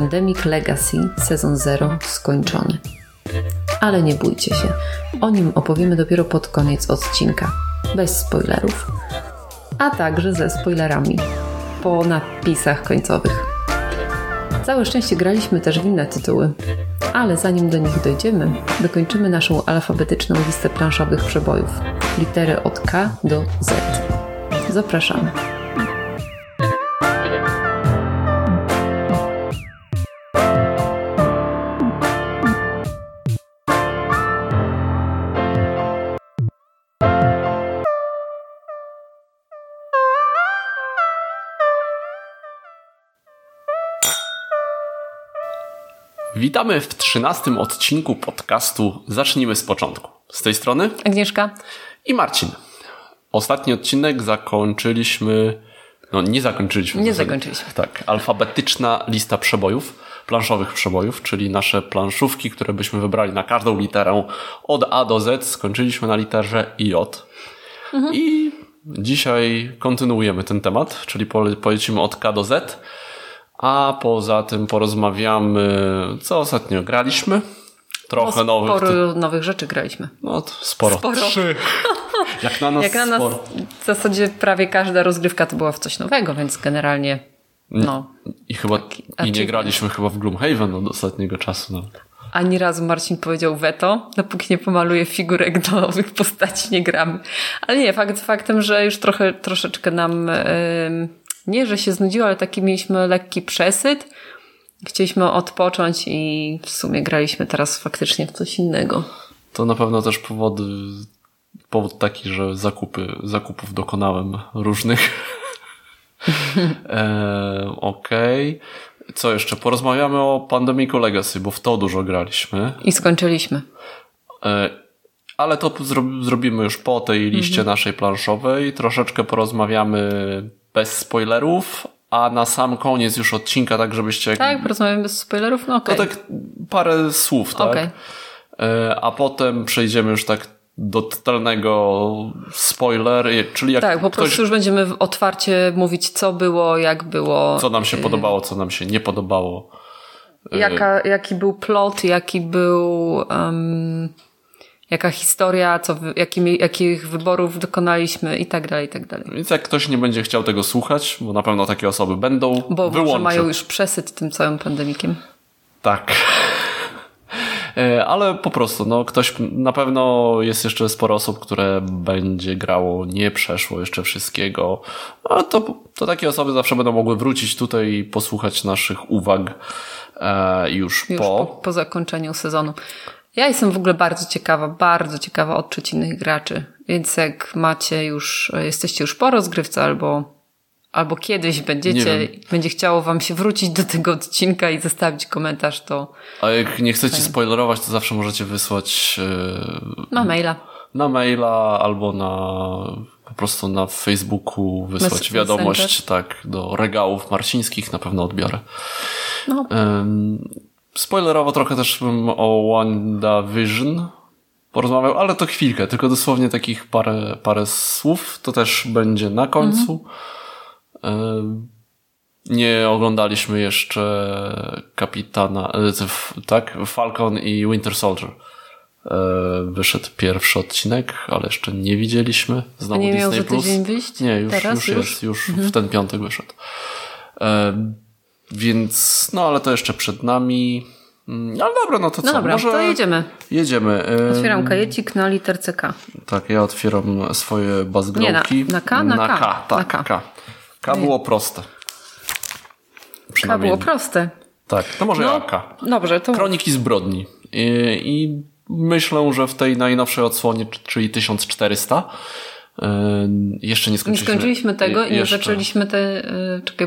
Pandemic Legacy sezon 0 skończony. Ale nie bójcie się, o nim opowiemy dopiero pod koniec odcinka, bez spoilerów, a także ze spoilerami, po napisach końcowych. Całe szczęście graliśmy też w inne tytuły, ale zanim do nich dojdziemy, dokończymy naszą alfabetyczną listę planszowych przebojów, litery od K do Z. Zapraszamy. Witamy w 13. odcinku podcastu Zacznijmy z początku. Z tej strony Agnieszka i Marcin. Ostatni odcinek zakończyliśmy... Nie zakończyliśmy. Tak, alfabetyczna lista przebojów, planszowych przebojów, czyli nasze planszówki, które byśmy wybrali na każdą literę od A do Z. Skończyliśmy na literze J. Mhm. I dzisiaj kontynuujemy ten temat, czyli polecimy od K do Z. A poza tym porozmawiamy, co ostatnio graliśmy. Trochę nowych... Sporo nowych rzeczy graliśmy. No sporo. 3. Jak na nas w zasadzie prawie każda rozgrywka to była w coś nowego, więc generalnie no. I nie graliśmy chyba w Gloomhaven od ostatniego czasu. No. Ani razu Marcin powiedział weto, dopóki nie pomaluje figurek do nowych postaci nie gramy. Ale nie, faktem, że już troszeczkę nam... Nie, że się znudziło, ale taki mieliśmy lekki przesyt. Chcieliśmy odpocząć i w sumie graliśmy teraz faktycznie w coś innego. To na pewno też powód taki, że zakupów dokonałem różnych. Okej. Co jeszcze? Porozmawiamy o Pandemic Legacy, bo w to dużo graliśmy. I skończyliśmy. Ale to zrobimy już po tej liście naszej planszowej. Troszeczkę porozmawiamy... bez spoilerów, a na sam koniec już odcinka, tak żebyście... Tak, porozmawiamy bez spoilerów, no okej. Okay. To tak parę słów, tak? Okay. A potem przejdziemy już tak do totalnego spoiler, czyli jak... Tak, po prostu już będziemy otwarcie mówić, co było, jak było... Co nam się podobało, co nam się nie podobało. Jaki był plot, jaki był... Jaka historia, jakich wyborów dokonaliśmy i tak dalej, i tak dalej. Więc jak ktoś nie będzie chciał tego słuchać, bo na pewno takie osoby będą, wyłączę. Bo mają już przesyt tym całym pandemikiem. Tak. Ale po prostu, no ktoś, na pewno jest jeszcze sporo osób, które będzie grało, nie przeszło jeszcze wszystkiego. Ale to takie osoby zawsze będą mogły wrócić tutaj i posłuchać naszych uwag już po zakończeniu sezonu. Ja jestem w ogóle bardzo ciekawa odczuć innych graczy, więc jak jesteście już po rozgrywce albo kiedyś będziecie i będzie chciało wam się wrócić do tego odcinka i zostawić komentarz, to... A jak nie chcecie spoilerować, to zawsze możecie wysłać... Na maila albo po prostu na Facebooku wysłać wiadomość, tak, do regałów marcińskich, na pewno odbiorę. No. Spoilerowo trochę też bym o WandaVision porozmawiał, ale to chwilkę, tylko dosłownie takich parę słów. To też będzie na końcu. Nie oglądaliśmy jeszcze Falcon i Winter Soldier. Wyszedł pierwszy odcinek, ale jeszcze nie widzieliśmy. Znowu nie Disney+. Nie, już w ten piątek wyszedł. Więc, no ale to jeszcze przed nami. Ale dobra, no to co? No dobra, może to jedziemy. Otwieram kajecik na literce K. Tak, ja otwieram swoje bazgrołki. Na K. K było proste. Tak, to może ja K. Dobrze, to... Kroniki zbrodni. I myślę, że w tej najnowszej odsłonie, czyli 1400... jeszcze nie skończyliśmy tego i nie zaczęliśmy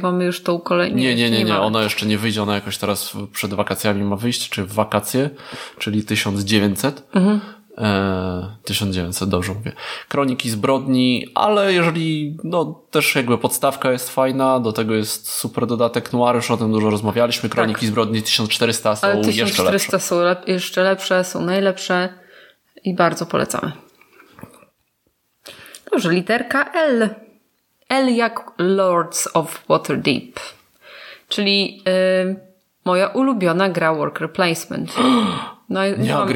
mamy już tą kolejną. Nie, ona jeszcze nie wyjdzie, ona jakoś teraz przed wakacjami ma wyjść, czy w wakacje, czyli 1900. 1900, dobrze mówię. Kroniki zbrodni, ale jeżeli, no też jakby podstawka jest fajna, do tego jest super dodatek noir, już o tym dużo rozmawialiśmy, Kroniki zbrodni 1400 są jeszcze lepsze. 1400 są jeszcze lepsze, są najlepsze i bardzo polecamy. Dobrze, literka L. L jak Lords of Waterdeep. Czyli Moja ulubiona gra Worker Placement. No,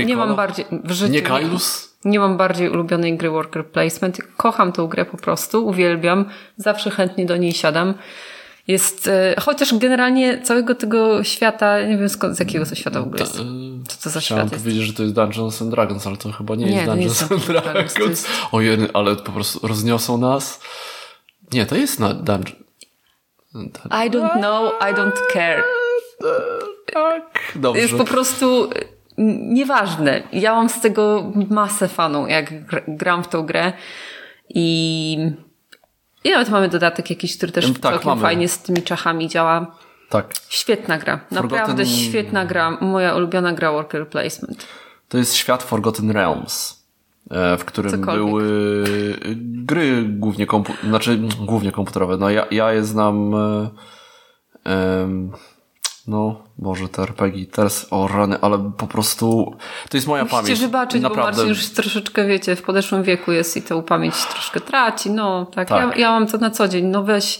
nie mam bardziej w życiu. Nie Kailus? Nie mam bardziej ulubionej gry Worker Placement. Kocham tą grę po prostu, uwielbiam. Zawsze chętnie do niej siadam. Jest, chociaż generalnie całego tego świata, nie wiem skąd, z jakiego to świata w ogóle jest. Co to za świat jest? Chciałem powiedzieć, że to jest Dungeons and Dragons, ale to chyba nie jest Dungeons and Dragons. Ojej, ale po prostu rozniosą nas. Nie, to jest na Dungeons. I don't know, I don't care. Tak, dobrze. Jest po prostu nieważne. Ja mam z tego masę fanów, jak gram w tą grę i nawet mamy dodatek jakiś, który też całkiem fajnie z tymi czachami działa. Tak. Świetna gra. Naprawdę świetna gra. Moja ulubiona gra Worker Placement. To jest świat Forgotten Realms, w którym były gry głównie komputerowe. No ja je znam... No, Boże, te RPG teraz, o rany, ale po prostu to jest moja pamięć. Musicie wybaczyć, naprawdę. Bo Marcin już troszeczkę, wiecie, w podeszłym wieku jest i tę pamięć troszkę traci, no tak. Ja mam to na co dzień, no weź.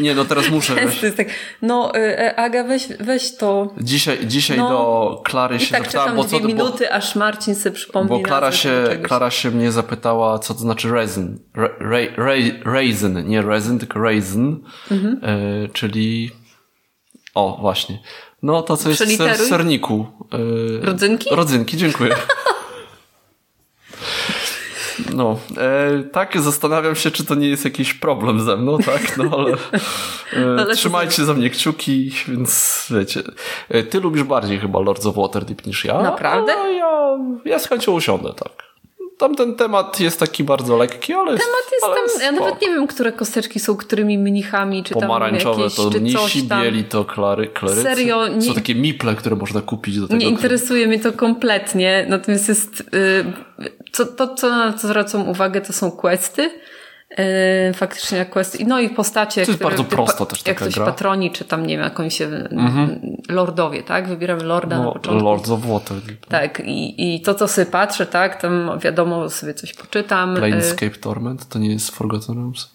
Nie, no teraz muszę. Tak. No, Aga, weź to. Dzisiaj no, do Klary się zapytałam. Tak, bo co, minuty, aż Marcin sobie przypomni. Bo Klara się mnie zapytała, co to znaczy resin. Raisin, nie resin, tylko raisin, czyli... O, właśnie. No to, co jest w serniku. Rodzynki? Rodzynki, dziękuję. No, tak, zastanawiam się, czy to nie jest jakiś problem ze mną, tak? No, ale trzymajcie za mnie kciuki, więc wiecie. Ty lubisz bardziej chyba Lords of Waterdeep niż ja. Naprawdę? Ja z chęcią usiądę, tak. Tamten temat jest taki bardzo lekki, ale temat jest tam, ja nawet nie wiem, które kosteczki są którymi mnichami, czy pomarańczowe, tam jakieś, to czy mnisi, coś tam. Bieli to klerycy. Serio, są takie miple, które można kupić do tego. Nie interesuje mnie to kompletnie, natomiast jest co zwracam uwagę, to są questy. Faktycznie jak questy. No i postacie, to jest które, bardzo prosto też taka jak ktoś gra. Patroni, czy tam nie wiem, jak oni się lordowie, tak? Wybieramy lorda na początku. Lords of Waterdeep. Tak, i to, co sobie patrzę, tak? Tam wiadomo, sobie coś poczytam. Planescape Torment? To nie jest Forgotten Realms?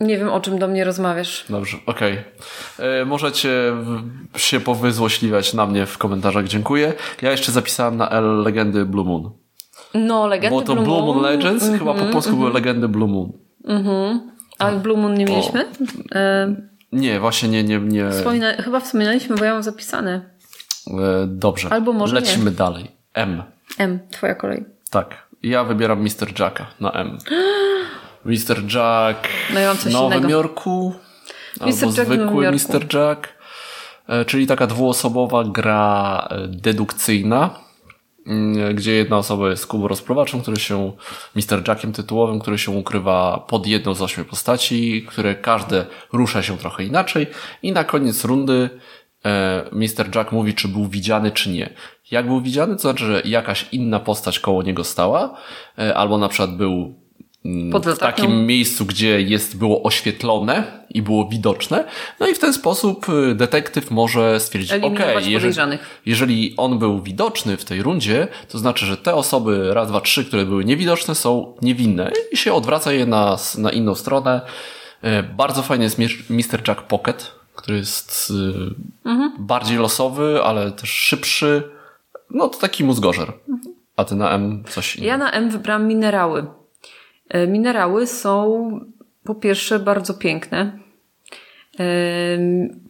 Nie wiem, o czym do mnie rozmawiasz. Dobrze, okej. Możecie się powyzłośliwiać na mnie w komentarzach, dziękuję. Ja jeszcze zapisałem na L legendy Blue Moon. No, legendy Blue Moon. Bo to Blue Moon Legends, chyba po polsku były legendy Blue Moon. A Blue Moon nie mieliśmy? Nie, właśnie nie. Chyba wspominaliśmy, bo ja mam zapisane. Dobrze. Albo może lecimy dalej. M, twoja kolej. Tak. Ja wybieram Mr. Jacka na M. Mr. Jack w Nowym Jorku. Albo zwykły Mr. Jack. Czyli taka dwuosobowa gra dedukcyjna, gdzie jedna osoba jest Kubo Rozprowaczem, który się Mr. Jackiem tytułowym, który się ukrywa pod jedną z 8 postaci, które każde rusza się trochę inaczej i na koniec rundy Mr. Jack mówi, czy był widziany, czy nie. Jak był widziany, to znaczy, że jakaś inna postać koło niego stała, albo na przykład był w takim miejscu, gdzie było oświetlone i było widoczne. No i w ten sposób detektyw może stwierdzić, jeżeli on był widoczny w tej rundzie, to znaczy, że te osoby raz, dwa, trzy, które były niewidoczne, są niewinne i się odwraca je na inną stronę. Bardzo fajny jest Mr. Jack Pocket, który jest bardziej losowy, ale też szybszy. No to taki mózgorzer. A ty na M coś innego. Ja na M wybrałam minerały. Minerały są po pierwsze bardzo piękne.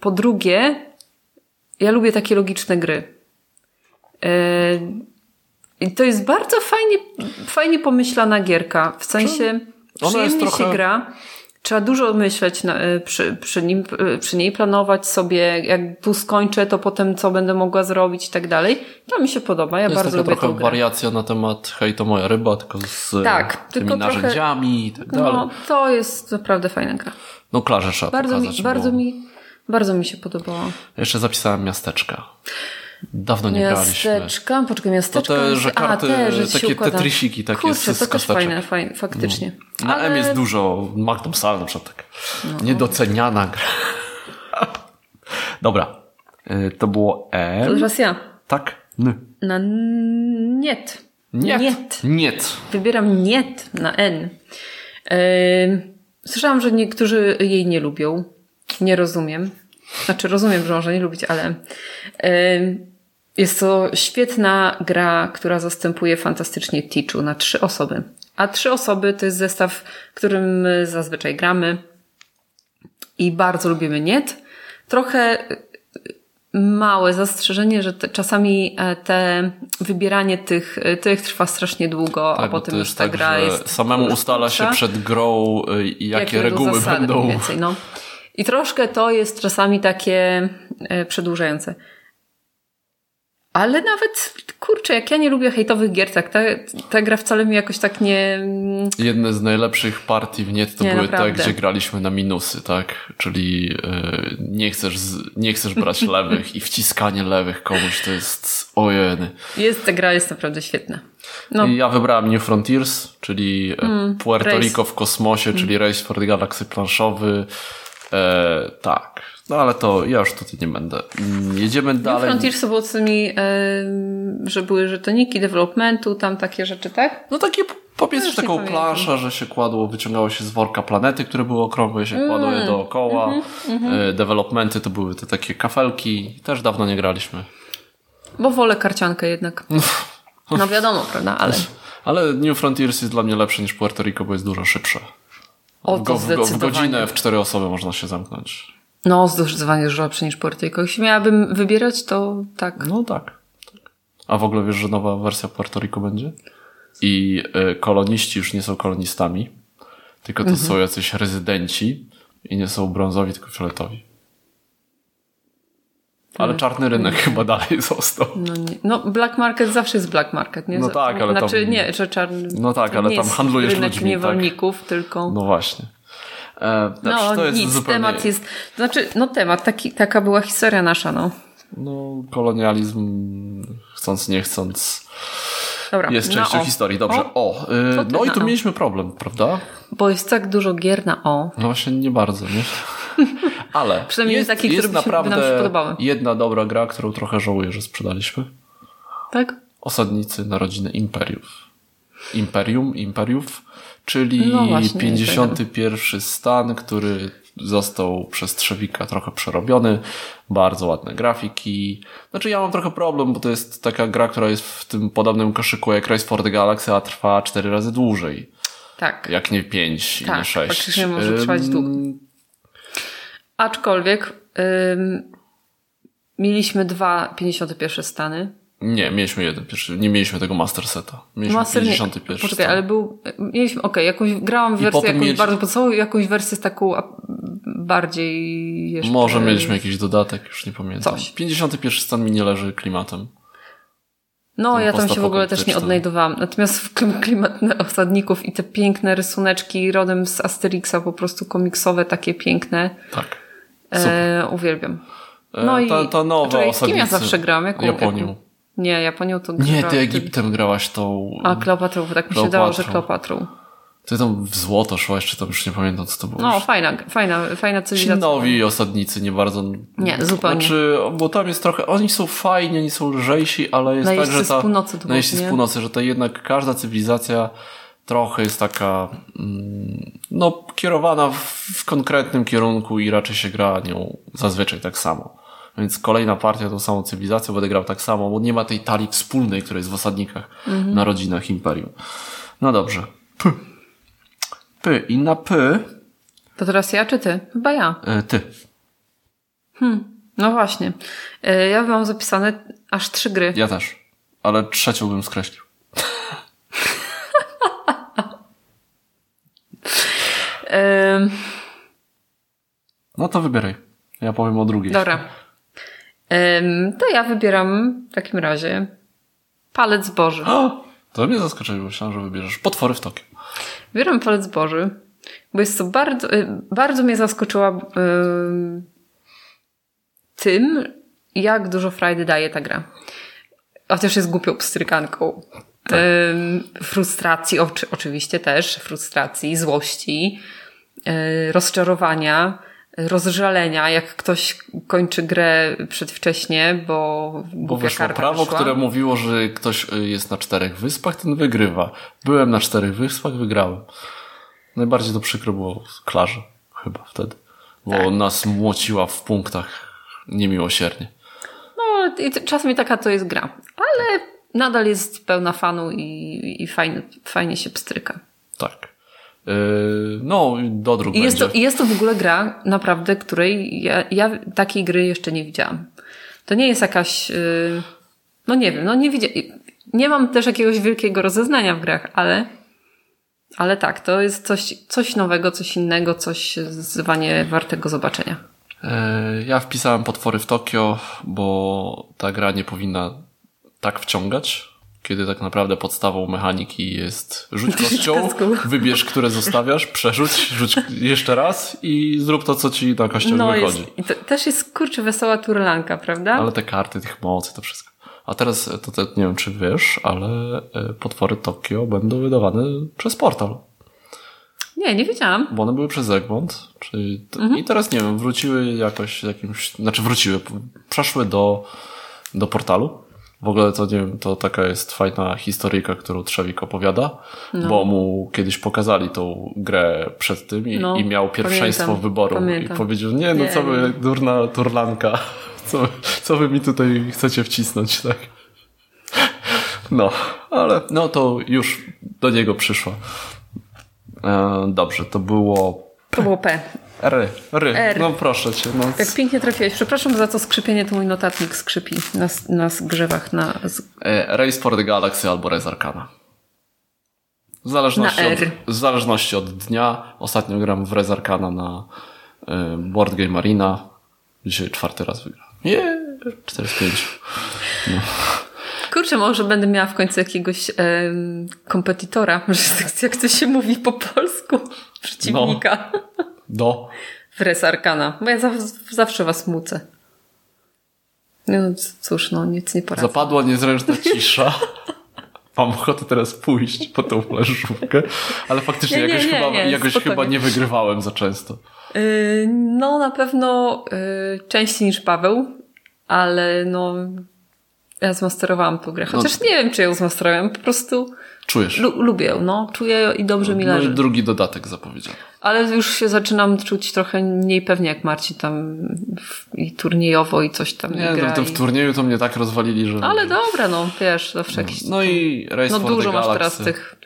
Po drugie, ja lubię takie logiczne gry. I to jest bardzo fajnie pomyślana gierka. W sensie przyjemnie się gra. Trzeba dużo myśleć przy niej, planować sobie, jak tu skończę, to potem co będę mogła zrobić i tak dalej. To mi się podoba, ja bardzo lubię to. Jest trochę wariacja na temat hej, to moja ryba, tylko z tymi narzędziami i tak dalej. No, to jest naprawdę fajna gra. No, Klarze trzeba pokazać. Bardzo mi się podobało. Jeszcze zapisałem miasteczka. Dawno nie graliśmy. Miasteczka? Poczekaj, miasteczka. To te, że karty, takie tetrisiki takie. Kurczę, to też fajne, faktycznie. No. Na M jest dużo. Magnum Sal na przykład. Tak. No. Niedoceniana gra. Dobra. To było M. To teraz ja. Tak? N. Na Niet. Niet. Wybieram Niet na N. Słyszałam, że niektórzy jej nie lubią. nie rozumiem. Znaczy rozumiem, że może nie lubić, ale jest to świetna gra, która zastępuje fantastycznie Teachu na 3 osoby. A 3 osoby to jest zestaw, którym my zazwyczaj gramy i bardzo lubimy Niet. Trochę małe zastrzeżenie, że czasami te wybieranie tych trwa strasznie długo, tak, a potem już ta tak, gra jest... Samemu ustala się przed grą, jakie reguły zasady, będą... Więcej, no. I troszkę to jest czasami takie przedłużające. Ale nawet, kurczę, jak ja nie lubię hejtowych gier, tak ta gra wcale mi jakoś tak nie... Jedne z najlepszych partii w Niet to nie, były naprawdę te, gdzie graliśmy na minusy, tak? Czyli nie chcesz brać lewych i wciskanie lewych komuś to jest ojeny. Ta gra jest naprawdę świetna. No. I ja wybrałem New Frontiers, czyli Puerto Rico w kosmosie, czyli Race for the Galaxy planszowy. Tak, no ale to ja już tutaj nie będę. Jedziemy dalej. New Frontiers było co mi, że były żetoniki developmentu, tam takie rzeczy, tak? No takie, powiedzmy, taką planszę, że się kładło, wyciągało się z worka planety, które były okrągłe, się kładło je dookoła. Developmenty to były te takie kafelki. Też dawno nie graliśmy. Bo wolę karciankę jednak. No wiadomo, prawda, ale... Ale New Frontiers jest dla mnie lepsze niż Puerto Rico, bo jest dużo szybsze. W godzinę w 4 osoby można się zamknąć. No, zdecydowanie dużo lepsze niż Puerto Rico. Jeśli miałabym wybierać, to tak. No tak. A w ogóle wiesz, że nowa wersja Puerto Rico będzie? I koloniści już nie są kolonistami, tylko to są jacyś rezydenci i nie są brązowi, tylko fioletowi. Ale czarny rynek chyba dalej został. No, nie. No black market zawsze jest black market, nie? No tak, ale znaczy, tam... nie, że czarny... No tak, ale tam handlujesz rynek ludźmi, niewolników, tak, tylko... No właśnie. No to jest nic, zupełnie... temat jest... Znaczy, no temat, taka była historia nasza, no. No kolonializm, chcąc, nie chcąc, dobra, jest częścią historii. Dobrze, no i tu mieliśmy problem, prawda? Bo jest tak dużo gier na o. No właśnie nie bardzo, nie? Ale przynajmniej jest taki, który by nam się podobały. Jedna dobra gra, którą trochę żałuję, że sprzedaliśmy. Tak? Osadnicy Narodziny imperiów. Imperiów, czyli no właśnie, 51. stan, który został przez Trzewika trochę przerobiony. Bardzo ładne grafiki. Znaczy ja mam trochę problem, bo to jest taka gra, która jest w tym podobnym koszyku jak Race for the Galaxy, a trwa 4 razy dłużej. Tak. Jak nie 5 tak, i nie 6. Tak, faktycznie może trwać długo. Aczkolwiek mieliśmy 2 51 stany. Nie, mieliśmy jeden pierwszy. Nie mieliśmy tego Master Seta. Mieliśmy 51. Poczekaj, stan. Ale był... Mieliśmy, jakąś grałam w wersję jakąś bardzo podstawową i jakąś wersję taką bardziej jeszcze... Może mieliśmy jakiś dodatek, już nie pamiętam. Coś. 51 stan mi nie leży klimatem. No, ten ja tam się w ogóle też nie odnajdowałam. Natomiast w klimat osadników i te piękne rysuneczki rodem z Asterixa, po prostu komiksowe, takie piękne. Tak. Uwielbiam. No ta nowa osadnica. Z kim ja zawsze grałam? Japonią. Nie, Japonią to grałam. Nie, ty Egiptem grałaś tą... A, Kleopatrą, tak mi się dało, że Kleopatrą. Ty tam w złoto szłaś, czy tam już nie pamiętam, co to było. No, fajna cywilizacja. Ci nowi osadnicy nie bardzo... Nie, zupełnie. Znaczy, bo tam jest trochę... Oni są fajni, oni są lżejsi, ale jest tak, że ta... Najeźdźcy z północy, że to jednak każda cywilizacja trochę jest taka no kierowana w konkretnym kierunku i raczej się gra nią zazwyczaj tak samo. Więc kolejna partia tą samą cywilizację będę grał tak samo, bo nie ma tej talii wspólnej, która jest w osadnikach, narodzinach imperium. No dobrze. P. I na P... To teraz ja czy ty? Chyba ja. Ty. No właśnie. Ja mam zapisane aż 3 gry. Ja też. Ale 3 bym skreślił. No to wybieraj. Ja powiem o drugiej. Dobra. To ja wybieram w takim razie Palec Boży. To mnie zaskoczyło. Myślałem, że wybierzesz Potwory w Tokio. Wybieram Palec Boży, bo jest to bardzo, bardzo mnie zaskoczyła tym, jak dużo frajdy daje ta gra. Chociaż jest głupią pstrykanką. Tak. Frustracji, oczywiście też, frustracji, złości, rozczarowania, rozżalenia, jak ktoś kończy grę przedwcześnie, bo wyszło prawo, które mówiło, że ktoś jest na 4 wyspach, ten wygrywa. Byłem na 4 wyspach, wygrałem. Najbardziej to przykro było Klarze, chyba wtedy. bo tak. Nas młociła w punktach niemiłosiernie. No i czasami taka to jest gra, ale nadal jest pełna fanu i fajnie się pstryka. Tak. No, do dróg będzie. Jest to w ogóle gra, naprawdę, której ja takiej gry jeszcze nie widziałam. To nie jest jakaś... No nie wiem, no nie widziałam... Nie mam też jakiegoś wielkiego rozeznania w grach, ale tak, to jest coś nowego, coś innego, coś zdecydowanie wartego zobaczenia. Ja wpisałem Potwory w Tokio, bo ta gra nie powinna tak wciągać, kiedy tak naprawdę podstawą mechaniki jest rzuć kością, wybierz, które zostawiasz, przerzuć, rzuć jeszcze raz i zrób to, co ci na kością wychodzi. Jest, to też jest, kurczę, wesoła turlanka, prawda? Ale te karty, tych mocy, to wszystko. A teraz, to nie wiem, czy wiesz, ale Potwory Tokio będą wydawane przez Portal. Nie wiedziałam. Bo one były przez Egmont. Czyli I teraz, nie wiem, wróciły jakoś jakimś... Znaczy wróciły, przeszły do Portalu. W ogóle to, nie wiem, to taka jest fajna historyjka, którą Trzewik opowiada, bo mu kiedyś pokazali tą grę przed tym i miał pierwszeństwo wyboru. Pamiętam. I powiedział, co wy, durna turlanka... Co wy mi tutaj chcecie wcisnąć, tak? No, ale no to już do niego przyszło. Dobrze, to było P. To było P. R. No proszę cię. No. Jak pięknie trafiłeś. Przepraszam za to skrzypienie, to mój notatnik skrzypi na zgrzewach. Race for the Galaxy albo Rez Arcana. W zależności od dnia. Ostatnio gram w Rez Arcana na Board Game Arena. Dzisiaj 4 raz wygrałem. 4 z 5. No. Kurczę, może będę miała w końcu jakiegoś kompetitora, jak to się mówi po polsku, przeciwnika. No. W Rez Arcana, bo ja zawsze was mucę. No cóż, nic nie poradzę. Zapadła niezręczna cisza. Mam ochotę teraz pójść po tą plażówkę, ale faktycznie jakoś chyba nie wygrywałem za często. Na pewno częściej niż Paweł, ale ja zmasterowałam tą grę. Chociaż nie wiem, czy ją zmasterowałam, po prostu czujesz. Lubię ją, czuję i dobrze mi leży. No i drugi dodatek zapowiedziano. Ale już się zaczynam czuć trochę mniej pewnie jak Marcin tam i turniejowo i coś tam nie gra. W turnieju to mnie tak rozwalili, że... Ale dobra, wiesz, zawsze jakiś... i Race for the Galaxy. Dużo masz teraz tych...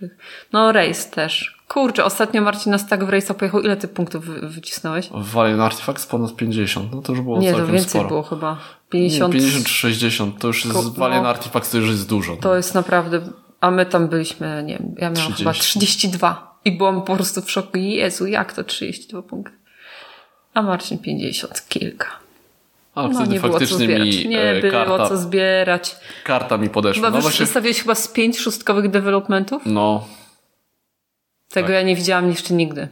Race też. Kurczę, ostatnio Marcin nas tak w Race'a pojechał. Ile ty punktów wycisnąłeś? W Alien Artifacts ponad 50. To już było całkiem sporo. Nie, to więcej było chyba. 50... 50-60. To już jest w Alien Artifacts to już jest dużo. To jest naprawdę... A my tam byliśmy, nie wiem, ja miałam 30. chyba 32. I byłam po prostu w szoku. Jezu, jak to 32 punkty? A Marcin 50 kilka. A wtedy faktycznie było co zbierać. Było co zbierać. Karta mi podeszła. Chyba wiesz, wystawiłeś chyba z 5 szóstkowych developmentów? Tego tak. Ja nie widziałam jeszcze nigdy.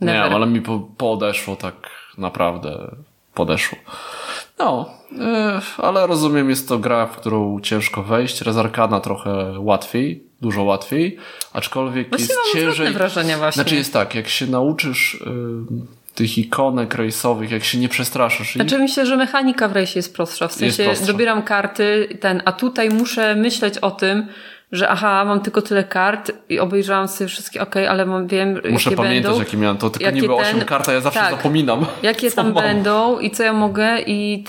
Never. Nie, ale mi podeszło tak naprawdę. Podeszło. Ale rozumiem, jest to gra, w którą ciężko wejść. Rez Arcana trochę łatwiej, dużo łatwiej, aczkolwiek właśnie jest ciężej. Wrażenie właśnie. Znaczy jest tak, jak się nauczysz tych ikonek rejsowych, jak się nie przestraszysz. Znaczy myślę, że mechanika w rejsie jest prostsza, w sensie dobieram karty, a tutaj muszę myśleć o tym, że mam tylko tyle kart i obejrzałam sobie wszystkie, ale wiem, muszę pamiętać, będą, jakie miałem to, tylko jakie niby 8 kart, a ja zawsze zapominam. Jakie tam będą i co ja mogę i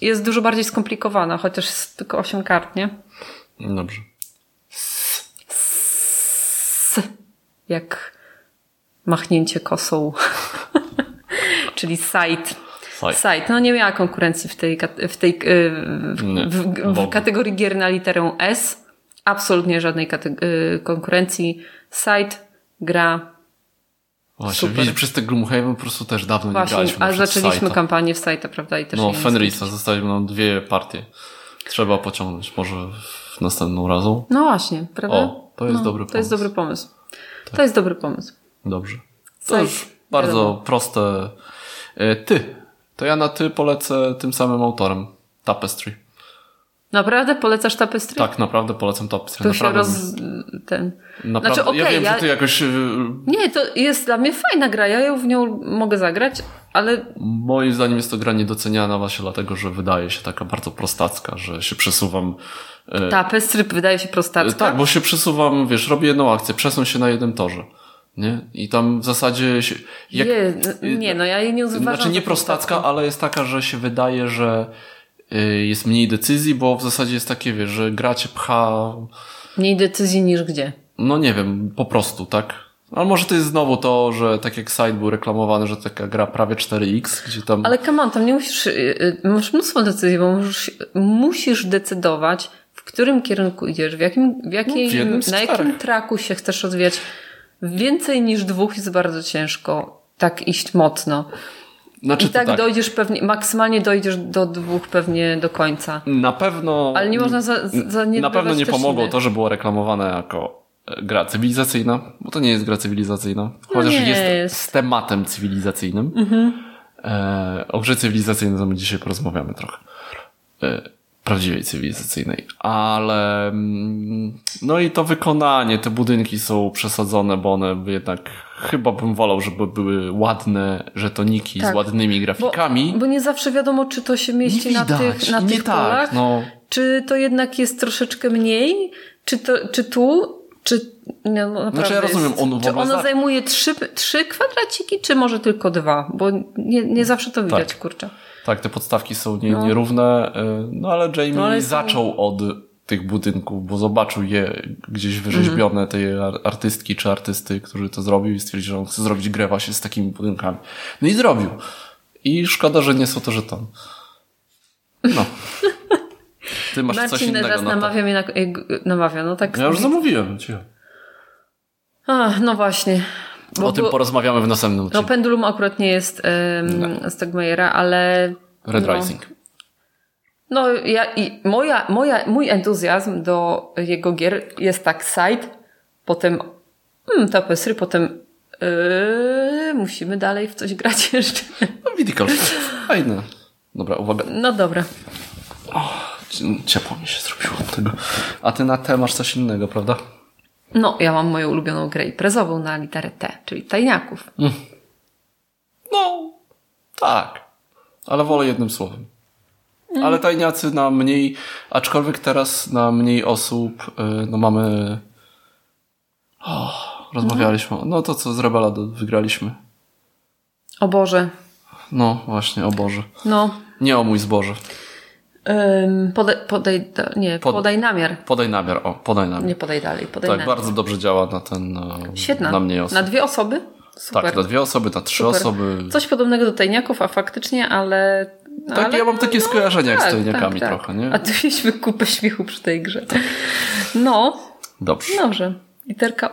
jest dużo bardziej skomplikowana, chociaż jest tylko 8 kart, nie? Dobrze. Jak machnięcie kosą. Czyli Sajt. Sajt. Nie miała konkurencji w kategorii gier na literę S. Absolutnie żadnej konkurencji. Sajt, gra. Właśnie, widzisz, przez te Gloomhaven po prostu też dawno nie graliśmy. A zaczęliśmy kampanię w Sajta, prawda? I też Fenrisa, zostawił nam 2 partie. Trzeba pociągnąć może w następną razą. No właśnie, prawda? To jest dobry pomysł. To jest dobry pomysł. Tak. To jest dobry pomysł. Dobrze. To już bardzo proste. To ja na ty polecę tym samym autorem. Tapestry. Naprawdę polecasz Tapestry? Tak, naprawdę polecam Tapestry. Ja wiem, że ty jakoś... Nie, to jest dla mnie fajna gra, ja ją w nią mogę zagrać, ale... Moim zdaniem jest to gra niedoceniana właśnie dlatego, że wydaje się taka bardzo prostacka, że się przesuwam... Tapestry wydaje się prostacka? Tak, bo się przesuwam, robię jedną akcję, przesuń się na jednym torze. Nie? I tam w zasadzie się, jak, ja jej nie uważam. Znaczy nie prostacka, ale jest taka, że się wydaje, że jest mniej decyzji, bo w zasadzie jest takie, wiesz, że gra cię pcha. Mniej decyzji niż gdzie? No nie wiem, po prostu, tak? Ale może to jest znowu to, że tak jak Sajt był reklamowany, że taka gra prawie 4X, gdzie tam... Ale come on, tam nie musisz... Masz mnóstwo decyzji, bo musisz decydować, w którym kierunku idziesz, na jakim traku się chcesz rozwijać. Więcej niż dwóch jest bardzo ciężko tak iść mocno. Znaczy, I tak dojdziesz pewnie, maksymalnie dojdziesz do dwóch pewnie do końca. Na pewno... Ale nie można zaniedbywać. Na pewno nie pomogło to, że było reklamowane jako... gra cywilizacyjna, bo to nie jest gra cywilizacyjna, chociaż jest z tematem cywilizacyjnym. O grze cywilizacyjnej to my dzisiaj porozmawiamy trochę. Prawdziwej cywilizacyjnej. Ale no i to wykonanie, te budynki są przesadzone, bo one jednak chyba bym wolał, żeby były ładne żetoniki z ładnymi grafikami. Bo nie zawsze wiadomo, czy to się mieści na tych polach, czy to jednak jest troszeczkę mniej, czy ja rozumiem, ono zajmuje 3 kwadraciki, czy może tylko 2? Bo nie zawsze to widać, kurczę. Tak, te podstawki są nierówne, no ale Jamie zaczął od tych budynków, bo zobaczył je gdzieś wyrzeźbione, tej artystki czy artysty, który to zrobił i stwierdził, że on chce zrobić grę właśnie z takimi budynkami. No i zrobił. I szkoda, że nie są to żeton. No. Ty masz Marcin coś innego. Raz namawia. No tak. Ja już zamówiłem. No właśnie. Bo o tym porozmawiamy w następnym odcinku. No Pendulum akurat nie jest z Tegmajera, ale... Red Rising. No ja i mój entuzjazm do jego gier jest tak Side, potem Tapestry, potem musimy dalej w coś grać jeszcze. No Vidical. Fajne. Dobra, uwaga. No dobra. Ciepło mi się zrobiło od tego. A ty na T masz coś innego, prawda? No, ja mam moją ulubioną grę imprezową na literę T, czyli Tajniaków. No, tak. Ale wolę jednym słowem. Ale Tajniacy na mniej, aczkolwiek teraz na mniej osób, no mamy... rozmawialiśmy. No to co z Rebela wygraliśmy. O Boże. No właśnie, o Boże. No. Nie o mój zboże. Podaj namiar. Podaj namiar. Nie podaj dalej. Podaj namiar. Bardzo dobrze działa na świetna. Na mnie osoby. Na 2 osoby? Super. Tak, na 2 osoby, na 3 Super. Osoby. Coś podobnego do tajniaków, a faktycznie, ale... Tak, ale, ja mam takie skojarzenia jak z tajniakami trochę, nie? A tu mieliśmy kupę śmiechu przy tej grze. Tak. No. Dobrze. Literka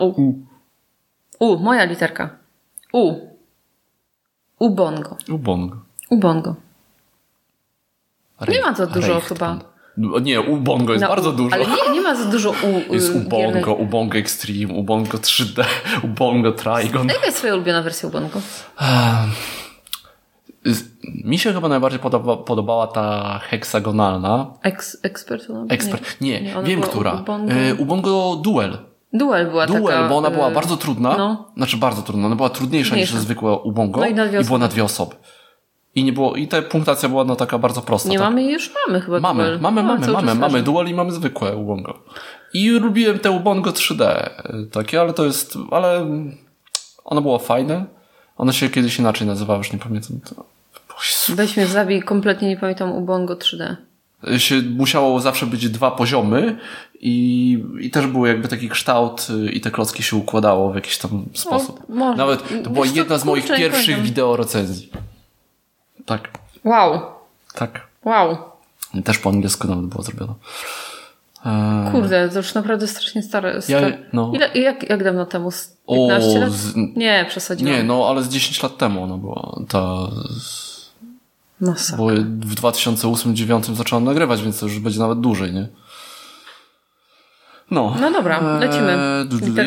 U. Moja literka. U. Ubongo. Nie ma za dużo chyba. Nie, Ubongo jest bardzo dużo. Ale nie ma za dużo U. Jest Ubongo, Ubongo Extreme, Ubongo 3D, Ubongo Trigon. Jaka jest twoja ulubiona wersja Ubongo? Mi się chyba najbardziej podobała ta heksagonalna. Nie, wiem która. Ubongo Duel. Bo ona była bardzo trudna. Znaczy bardzo trudna. Ona była trudniejsza niż zwykłe Ubongo. I była na 2 osoby. I ta punktacja była taka bardzo prosta. Mamy już, mamy chyba duel. Mamy duel i mamy zwykłe Ubongo. I lubiłem te Ubongo 3D takie, ale to jest, ale ono było fajne. Ono się kiedyś inaczej nazywało, już nie pamiętam. Weź mnie zabij, kompletnie nie pamiętam Ubongo 3D. Się musiało zawsze być 2 poziomy i też był jakby taki kształt i te klocki się układało w jakiś tam sposób. Może. Nawet to była jedna z moich pierwszych wideo recenzji. Tak. Wow. Tak. Wow. Też po angielsku nawet było zrobione. Kurde, to już naprawdę strasznie stare. Jak dawno temu? 15 lat? Nie, przesadziłam. Nie, ale z 10 lat temu ona była. Bo w 2008-2009 zacząłem nagrywać, więc to już będzie nawet dłużej, nie? No dobra, lecimy. Ja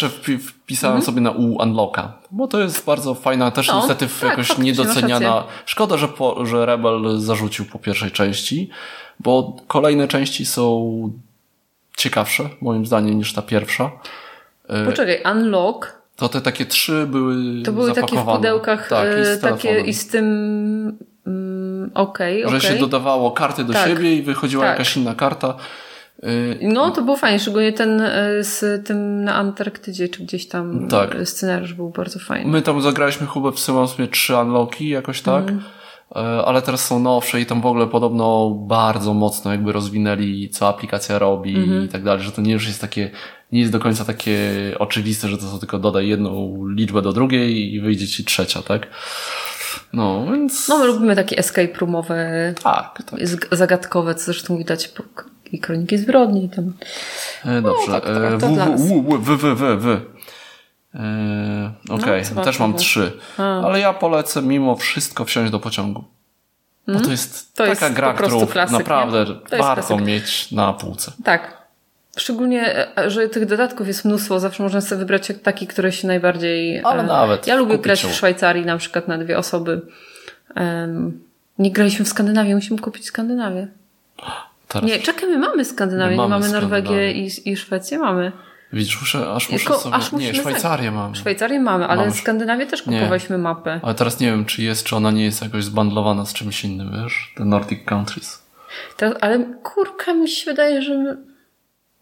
jeszcze wpisałem sobie na U Unlocka, bo to jest bardzo fajna, też inicjatywa jakoś niedoceniana. Szkoda, że Rebel zarzucił po pierwszej części, bo kolejne części są ciekawsze, moim zdaniem, niż ta pierwsza. Poczekaj, Unlock? To te takie 3 były zapakowane. To były takie w pudełkach, takie i z tym... Że się dodawało karty do siebie i wychodziła jakaś inna karta. No, to było fajnie, szczególnie ten z tym na Antarktydzie, czy gieś tam tak. Scenariusz był bardzo fajny. My tam zagraliśmy chyba w sumie 3 unlocki jakoś tak, ale teraz są nowsze i tam w ogóle podobno bardzo mocno jakby rozwinęli, co aplikacja robi i tak dalej, że to nie już jest takie, nie jest do końca takie oczywiste, że to są tylko dodaj jedną liczbę do drugiej i wyjdzie ci trzecia, tak? No, więc... No, my lubimy takie escape roomowe, tak. zagadkowe, co zresztą widać po... i Kroniki Zbrodni i tam. Dobrze. No, tak, okej, też mam 3. Ale ja polecę mimo wszystko wsiąść do pociągu. Bo to jest taka gra, którą klasyk, naprawdę warto mieć na półce. Tak. Szczególnie, że tych dodatków jest mnóstwo. Zawsze można sobie wybrać taki, który się najbardziej... Ale nawet. Ja lubię grać w Szwajcarii na przykład na 2 osoby. Nie graliśmy w Skandynawii. Musimy kupić Skandynawię. Teraz. Nie, czekaj, my mamy Skandynawię, mamy Norwegię i Szwecję mamy. Widzisz, Szwajcarię mamy. Szwajcarię mamy, ale Skandynawię też kupowaliśmy mapę. Ale teraz nie wiem, czy ona nie jest jakoś zbandlowana z czymś innym, wiesz? The Nordic Countries. Ale kurka, mi się wydaje, że...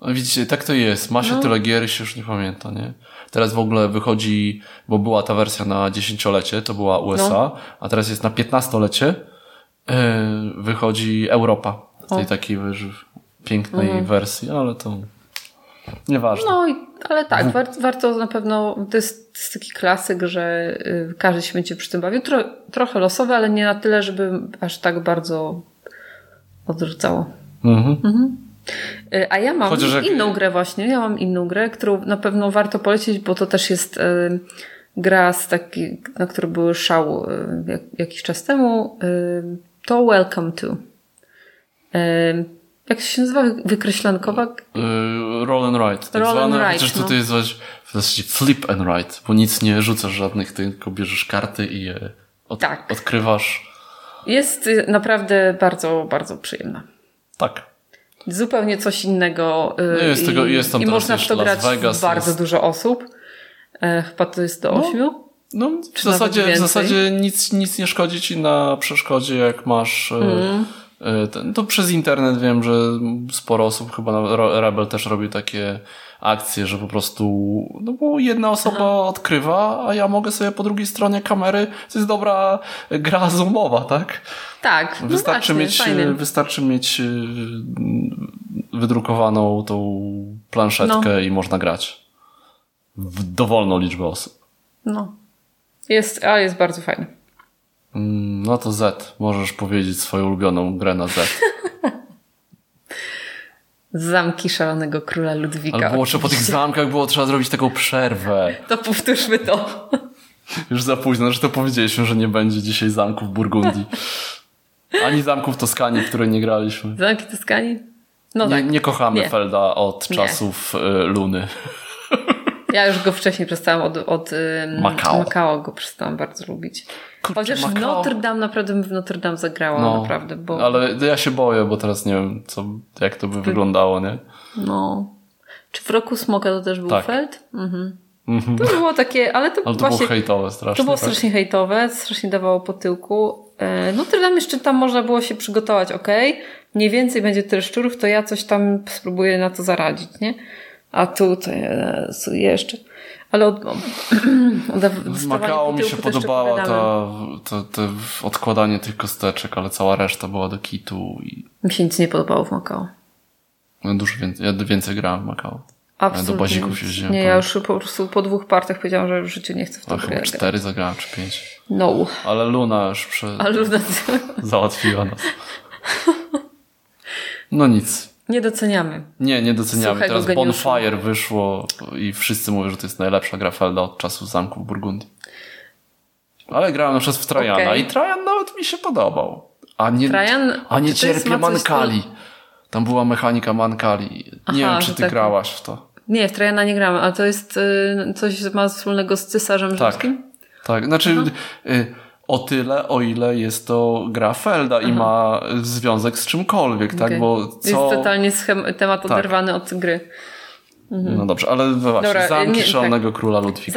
Widzicie, tak to jest. Ma się tyle gier, się już nie pamięta, nie? Teraz w ogóle wychodzi, bo była ta wersja na 10-lecie, to była USA, a teraz jest na 15-lecie, wychodzi Europa. W tej takiej pięknej wersji, ale to nieważne. No, ale tak, warto na pewno, to jest taki klasyk, że każdy się będzie przy tym bawił. Trochę losowy, ale nie na tyle, żeby aż tak bardzo odrzucało. A ja mam inną grę właśnie, którą na pewno warto polecić, bo to też jest gra, na której był szał jakiś czas temu. To Welcome To. Jak się nazywa wykreślankowa? Roll and write. Tak roll and write. Chociaż tutaj jest właśnie flip and write, bo nic nie rzucasz żadnych, tylko bierzesz karty i je odkrywasz. Jest naprawdę bardzo, bardzo przyjemna. Tak. Zupełnie coś innego. Jest tam można w to grać bardzo dużo osób. Chyba to jest do 8. No, w zasadzie nic nie szkodzi ci na przeszkodzie, jak masz... To przez internet wiem, że sporo osób, chyba Rebel też robi takie akcje, że po prostu bo jedna osoba odkrywa, a ja mogę sobie po drugiej stronie kamery, to jest dobra gra zoomowa, tak? Tak. Wystarczy mieć wydrukowaną tą planszetkę i można grać w dowolną liczbę osób. Jest bardzo fajny. No to Z. Możesz powiedzieć swoją ulubioną grę na Z. Zamki szalonego króla Ludwika. Ale było, po tych zamkach trzeba zrobić taką przerwę. To powtórzmy to. Już za późno, że to powiedzieliśmy, że nie będzie dzisiaj zamków Burgundii. Ani zamków Toskanii, w której nie graliśmy. Zamki Toskanii? Nie kochamy Felda od czasów Luny. Ja już go wcześniej przestałam od Makao go przestałam bardzo lubić. Chociaż Makao. w Notre Dame zagrałam naprawdę. Bo... Ale ja się boję, bo teraz nie wiem, jak to by wyglądało, nie? No. Czy w Roku Smoka to też był Feld? To było takie, ale to właśnie... było hejtowe strasznie. To było strasznie hejtowe, strasznie dawało po tyłku. Notre Dame jeszcze tam można było się przygotować, mniej więcej będzie tyle szczurów, to ja coś tam spróbuję na to zaradzić, nie? A tu to jeszcze. Ale w Makao mi się podobało to odkładanie tych kosteczek, ale cała reszta była do kitu. Mi się nic nie podobało w Makao. Ja więcej grałem w Makao. Absolutnie. Do bazików się wziąłem. Nie, ja już po prostu po 2 partiach powiedziałam, że w życiu nie chcę w to grać. 4 zagrałem, czy 5. No. Ale Luna już załatwiła nas. No nic. Nie doceniamy. Nie doceniamy. Słuchaj, teraz Bonfire wyszło i wszyscy mówią, że to jest najlepsza gra Felda od czasów zamku w Burgundii. Ale grałem na przykład w Trajana i Trajan nawet mi się podobał. A nie cierpię Mankali. Tam była mechanika Mankali. Nie wiem, czy ty grałaś w to. Nie, w Trajana nie grałem, ale to jest coś ma wspólnego z Cesarzem Rzymskim? Tak, znaczy... O tyle, o ile jest to gra Felda i ma związek z czymkolwiek, tak? Bo jest totalnie temat oderwany od gry. No dobrze, ale właśnie, Zamki szalonego króla Ludwika.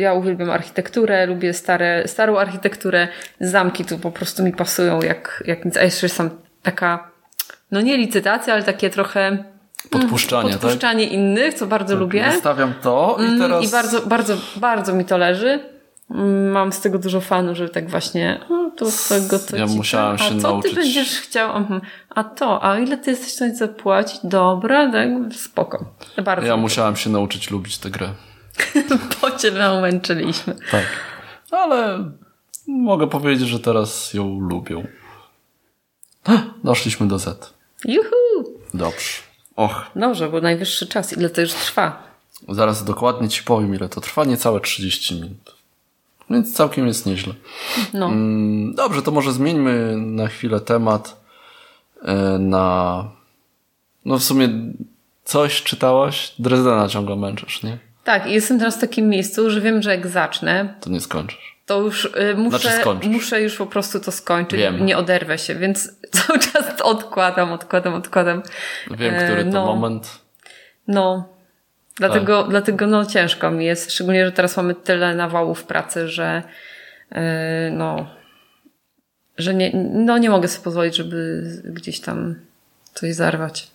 Ja uwielbiam architekturę, lubię starą architekturę. Zamki tu po prostu mi pasują jak nic. A jeszcze jest tam taka, no nie licytacja, ale takie trochę podpuszczanie tak? innych, co bardzo tak, lubię. Zostawiam to i teraz... I bardzo, bardzo, bardzo mi to leży. Mam z tego dużo fanów, że tak właśnie ja musiałem się nauczyć. Ty będziesz chciał? A ile ty jesteś w stanie zapłacić? Dobra, tak, spoko. Bardzo ja musiałem się nauczyć lubić tę grę. Bo cię namęczyliśmy. Tak, ale mogę powiedzieć, że teraz ją lubię. Doszliśmy do Z. Juhu! Dobrze. Och. Dobrze, bo najwyższy czas. Ile to już trwa? Zaraz dokładnie ci powiem, ile to trwa. Niecałe 30 minut. Więc całkiem jest nieźle. No. Dobrze, to może zmieńmy na chwilę temat na... No w sumie coś czytałaś? Dresdena ciągle męczysz, nie? Tak, jestem teraz w takim miejscu, że wiem, że jak zacznę... To nie skończysz. To już muszę już po prostu to skończyć. Wiem. Nie oderwę się, więc cały czas to odkładam. Wiem, który to moment. No. Dlatego ciężko mi jest. Szczególnie, że teraz mamy tyle nawałów pracy, że że nie mogę sobie pozwolić, żeby gdzieś tam coś zarwać.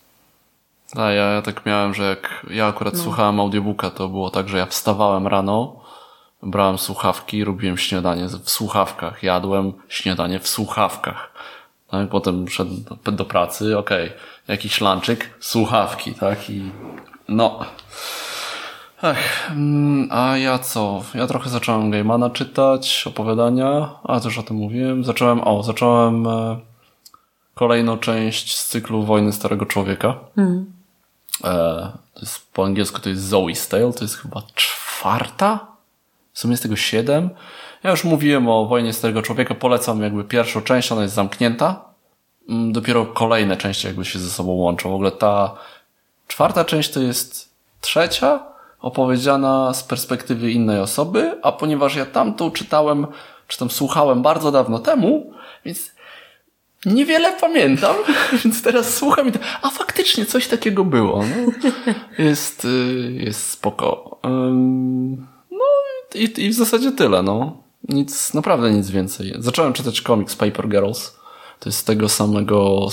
A ja tak miałem, że jak ja akurat słuchałem audiobooka, to było tak, że ja wstawałem rano, brałem słuchawki, robiłem śniadanie w słuchawkach, jadłem śniadanie w słuchawkach. No i potem szedłem do pracy, okej, jakiś lunchik, słuchawki, tak? I no. Ach, a ja co? Ja trochę zacząłem Gaimana czytać, opowiadania, a też o tym mówiłem. Zacząłem kolejną część z cyklu Wojny Starego Człowieka. To jest, po angielsku to jest Zoe's Tale, to jest chyba 4. W sumie jest tego 7. Ja już mówiłem o Wojnie Starego Człowieka, polecam jakby pierwszą część, ona jest zamknięta. Dopiero kolejne części jakby się ze sobą łączą. W ogóle ta 4. część to jest 3. opowiedziana z perspektywy innej osoby, a ponieważ ja tamtą słuchałem bardzo dawno temu, więc niewiele pamiętam, więc teraz słucham i a faktycznie coś takiego było. No. Jest spoko. I w zasadzie tyle. No. Naprawdę nic więcej. Zacząłem czytać komiks Paper Girls. To jest tego samego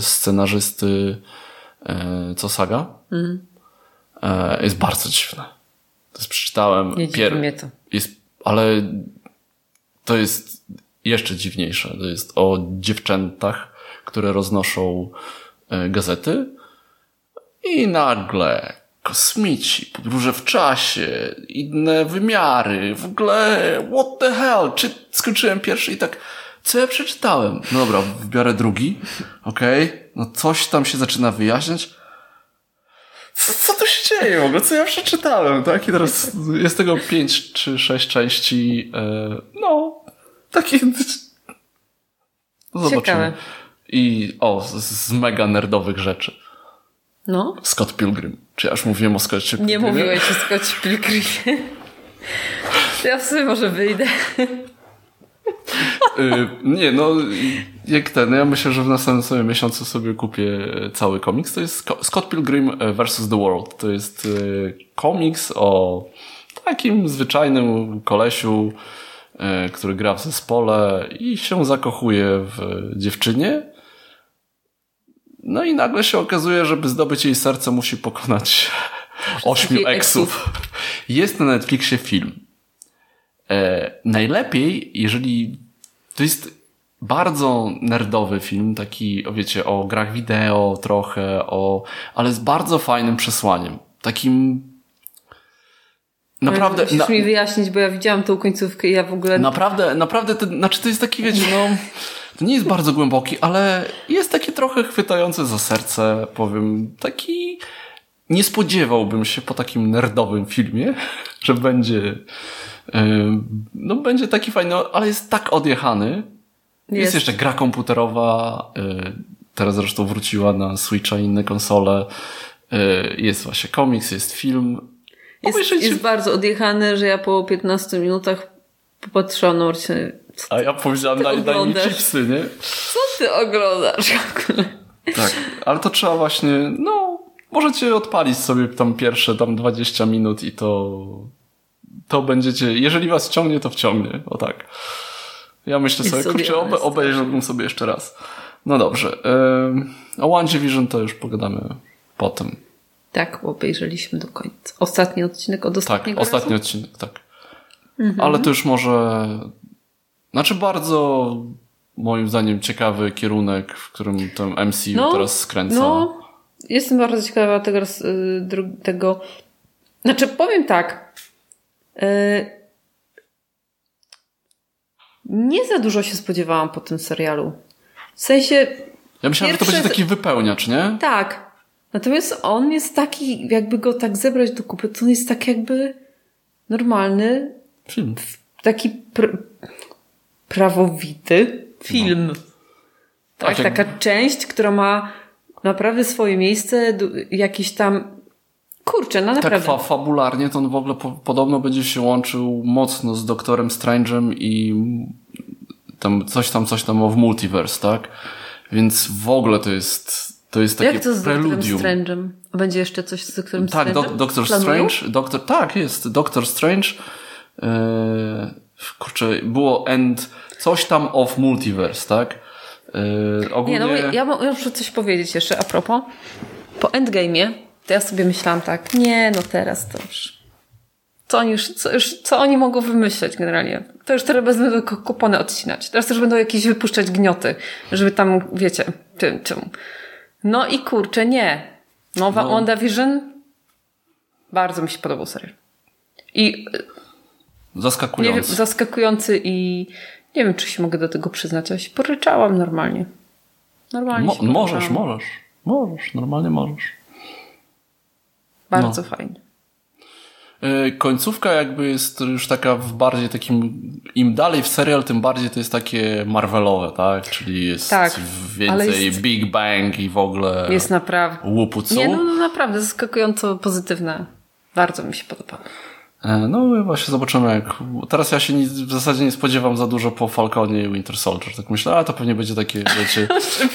scenarzysty co Saga. Jest bardzo dziwne. To jest, przeczytałem... Ale to jest jeszcze dziwniejsze. To jest o dziewczętach, które roznoszą gazety i nagle kosmici, podróże w czasie, inne wymiary, w ogóle what the hell? Czy skończyłem pierwszy i tak... Co ja przeczytałem? No dobra, biorę drugi. Okej. No coś tam się zaczyna wyjaśniać. Co tu się dzieje w ogóle? Co ja przeczytałem? Tak? I teraz jest tego 5 czy 6 części. Takie... Zobaczymy. Ciekawe. I z mega nerdowych rzeczy. No? Scott Pilgrim. Czy ja już mówiłem o Scottie Pilgrimie? Nie mówiłeś o Scottie Pilgrimie. Ja w sumie może wyjdę. Ja myślę, że w następnym sobie miesiącu sobie kupię cały komiks. To jest Scott Pilgrim vs. The World. To jest komiks o takim zwyczajnym kolesiu, który gra w zespole i się zakochuje w dziewczynie. No i nagle się okazuje, żeby zdobyć jej serce, musi pokonać 8 eksów. Jest na Netflixie film. Najlepiej, jeżeli to jest bardzo nerdowy film, taki, wiecie, o grach wideo trochę, ale z bardzo fajnym przesłaniem. Takim naprawdę... Musisz mi wyjaśnić, bo ja widziałam tą końcówkę i ja w ogóle... Naprawdę, to jest taki, wiecie, to nie jest bardzo głęboki, ale jest takie trochę chwytające za serce, powiem, taki... Nie spodziewałbym się po takim nerdowym filmie, że będzie taki fajny, ale jest tak odjechany. Jest jeszcze gra komputerowa, teraz zresztą wróciła na Switcha i inne konsole. Jest właśnie komiks, jest film. Jest bardzo odjechany, że ja po 15 minutach popatrzyłam na Marcinę. A ja powiedziałam, daj mi chipsy, nie? Co ty oglądasz? Tak, ale to trzeba właśnie, możecie odpalić sobie tam pierwsze tam 20 minut i to będziecie, jeżeli was wciągnie, to wciągnie, o tak. Ja myślę sobie kurczę, obejrzałbym sobie jeszcze raz. No dobrze, o WandaVision to już pogadamy potem. Tak, bo obejrzeliśmy do końca. Ostatni odcinek od ostatniego razu? Tak, ostatni odcinek, tak. Mhm. Ale to już może... Znaczy bardzo, moim zdaniem, ciekawy kierunek, w którym ten MCU teraz skręca. No, jestem bardzo ciekawa tego... Znaczy, powiem tak... Nie za dużo się spodziewałam po tym serialu. W sensie... Ja myślałam, że to będzie taki wypełniacz, nie? Tak. Natomiast on jest taki, jakby go tak zebrać do kupy, to on jest tak jakby normalny film. Taki prawowity film. No. Tak, taka część, która ma naprawdę swoje miejsce, jakieś tam... Kurczę, no naprawdę. Tak fabularnie to on w ogóle podobno będzie się łączył mocno z Doktorem Strange'em i coś tam o w multiverse, tak? Więc w ogóle to jest takie preludium. Jak to z Doktorem Strange'em? Będzie jeszcze coś z Doktorem Strange'em? Tak, Doktor Strange. Tak, jest. Doktor Strange. Kurczę, było coś tam o w multiverse, tak? Ogólnie... Nie, no ja muszę coś powiedzieć jeszcze a propos. Po Endgame'ie to ja sobie myślałam tak, nie, no teraz to już... Co oni mogą wymyśleć generalnie? To już teraz będą tylko kupony odcinać. Teraz też będą jakieś wypuszczać gnioty, żeby tam, wiecie, czym. No i kurczę, nie. Nowa WandaVision? Bardzo mi się podobał serial. I... Zaskakujący. Zaskakujący i... Nie wiem, czy się mogę do tego przyznać, ale się poryczałam normalnie. Normalnie możesz. Bardzo fajnie. Końcówka jakby jest już taka w bardziej takim... Im dalej w serial, tym bardziej to jest takie marvelowe, tak? Czyli jest więcej Big Bang i w ogóle... Jest naprawdę... Łupu-cu. Nie, no naprawdę zaskakująco pozytywne. Bardzo mi się podoba. No właśnie zobaczymy jak... Teraz ja się w zasadzie nie spodziewam za dużo po Falconie i Winter Soldier. Tak myślę, to pewnie będzie takie, wiecie...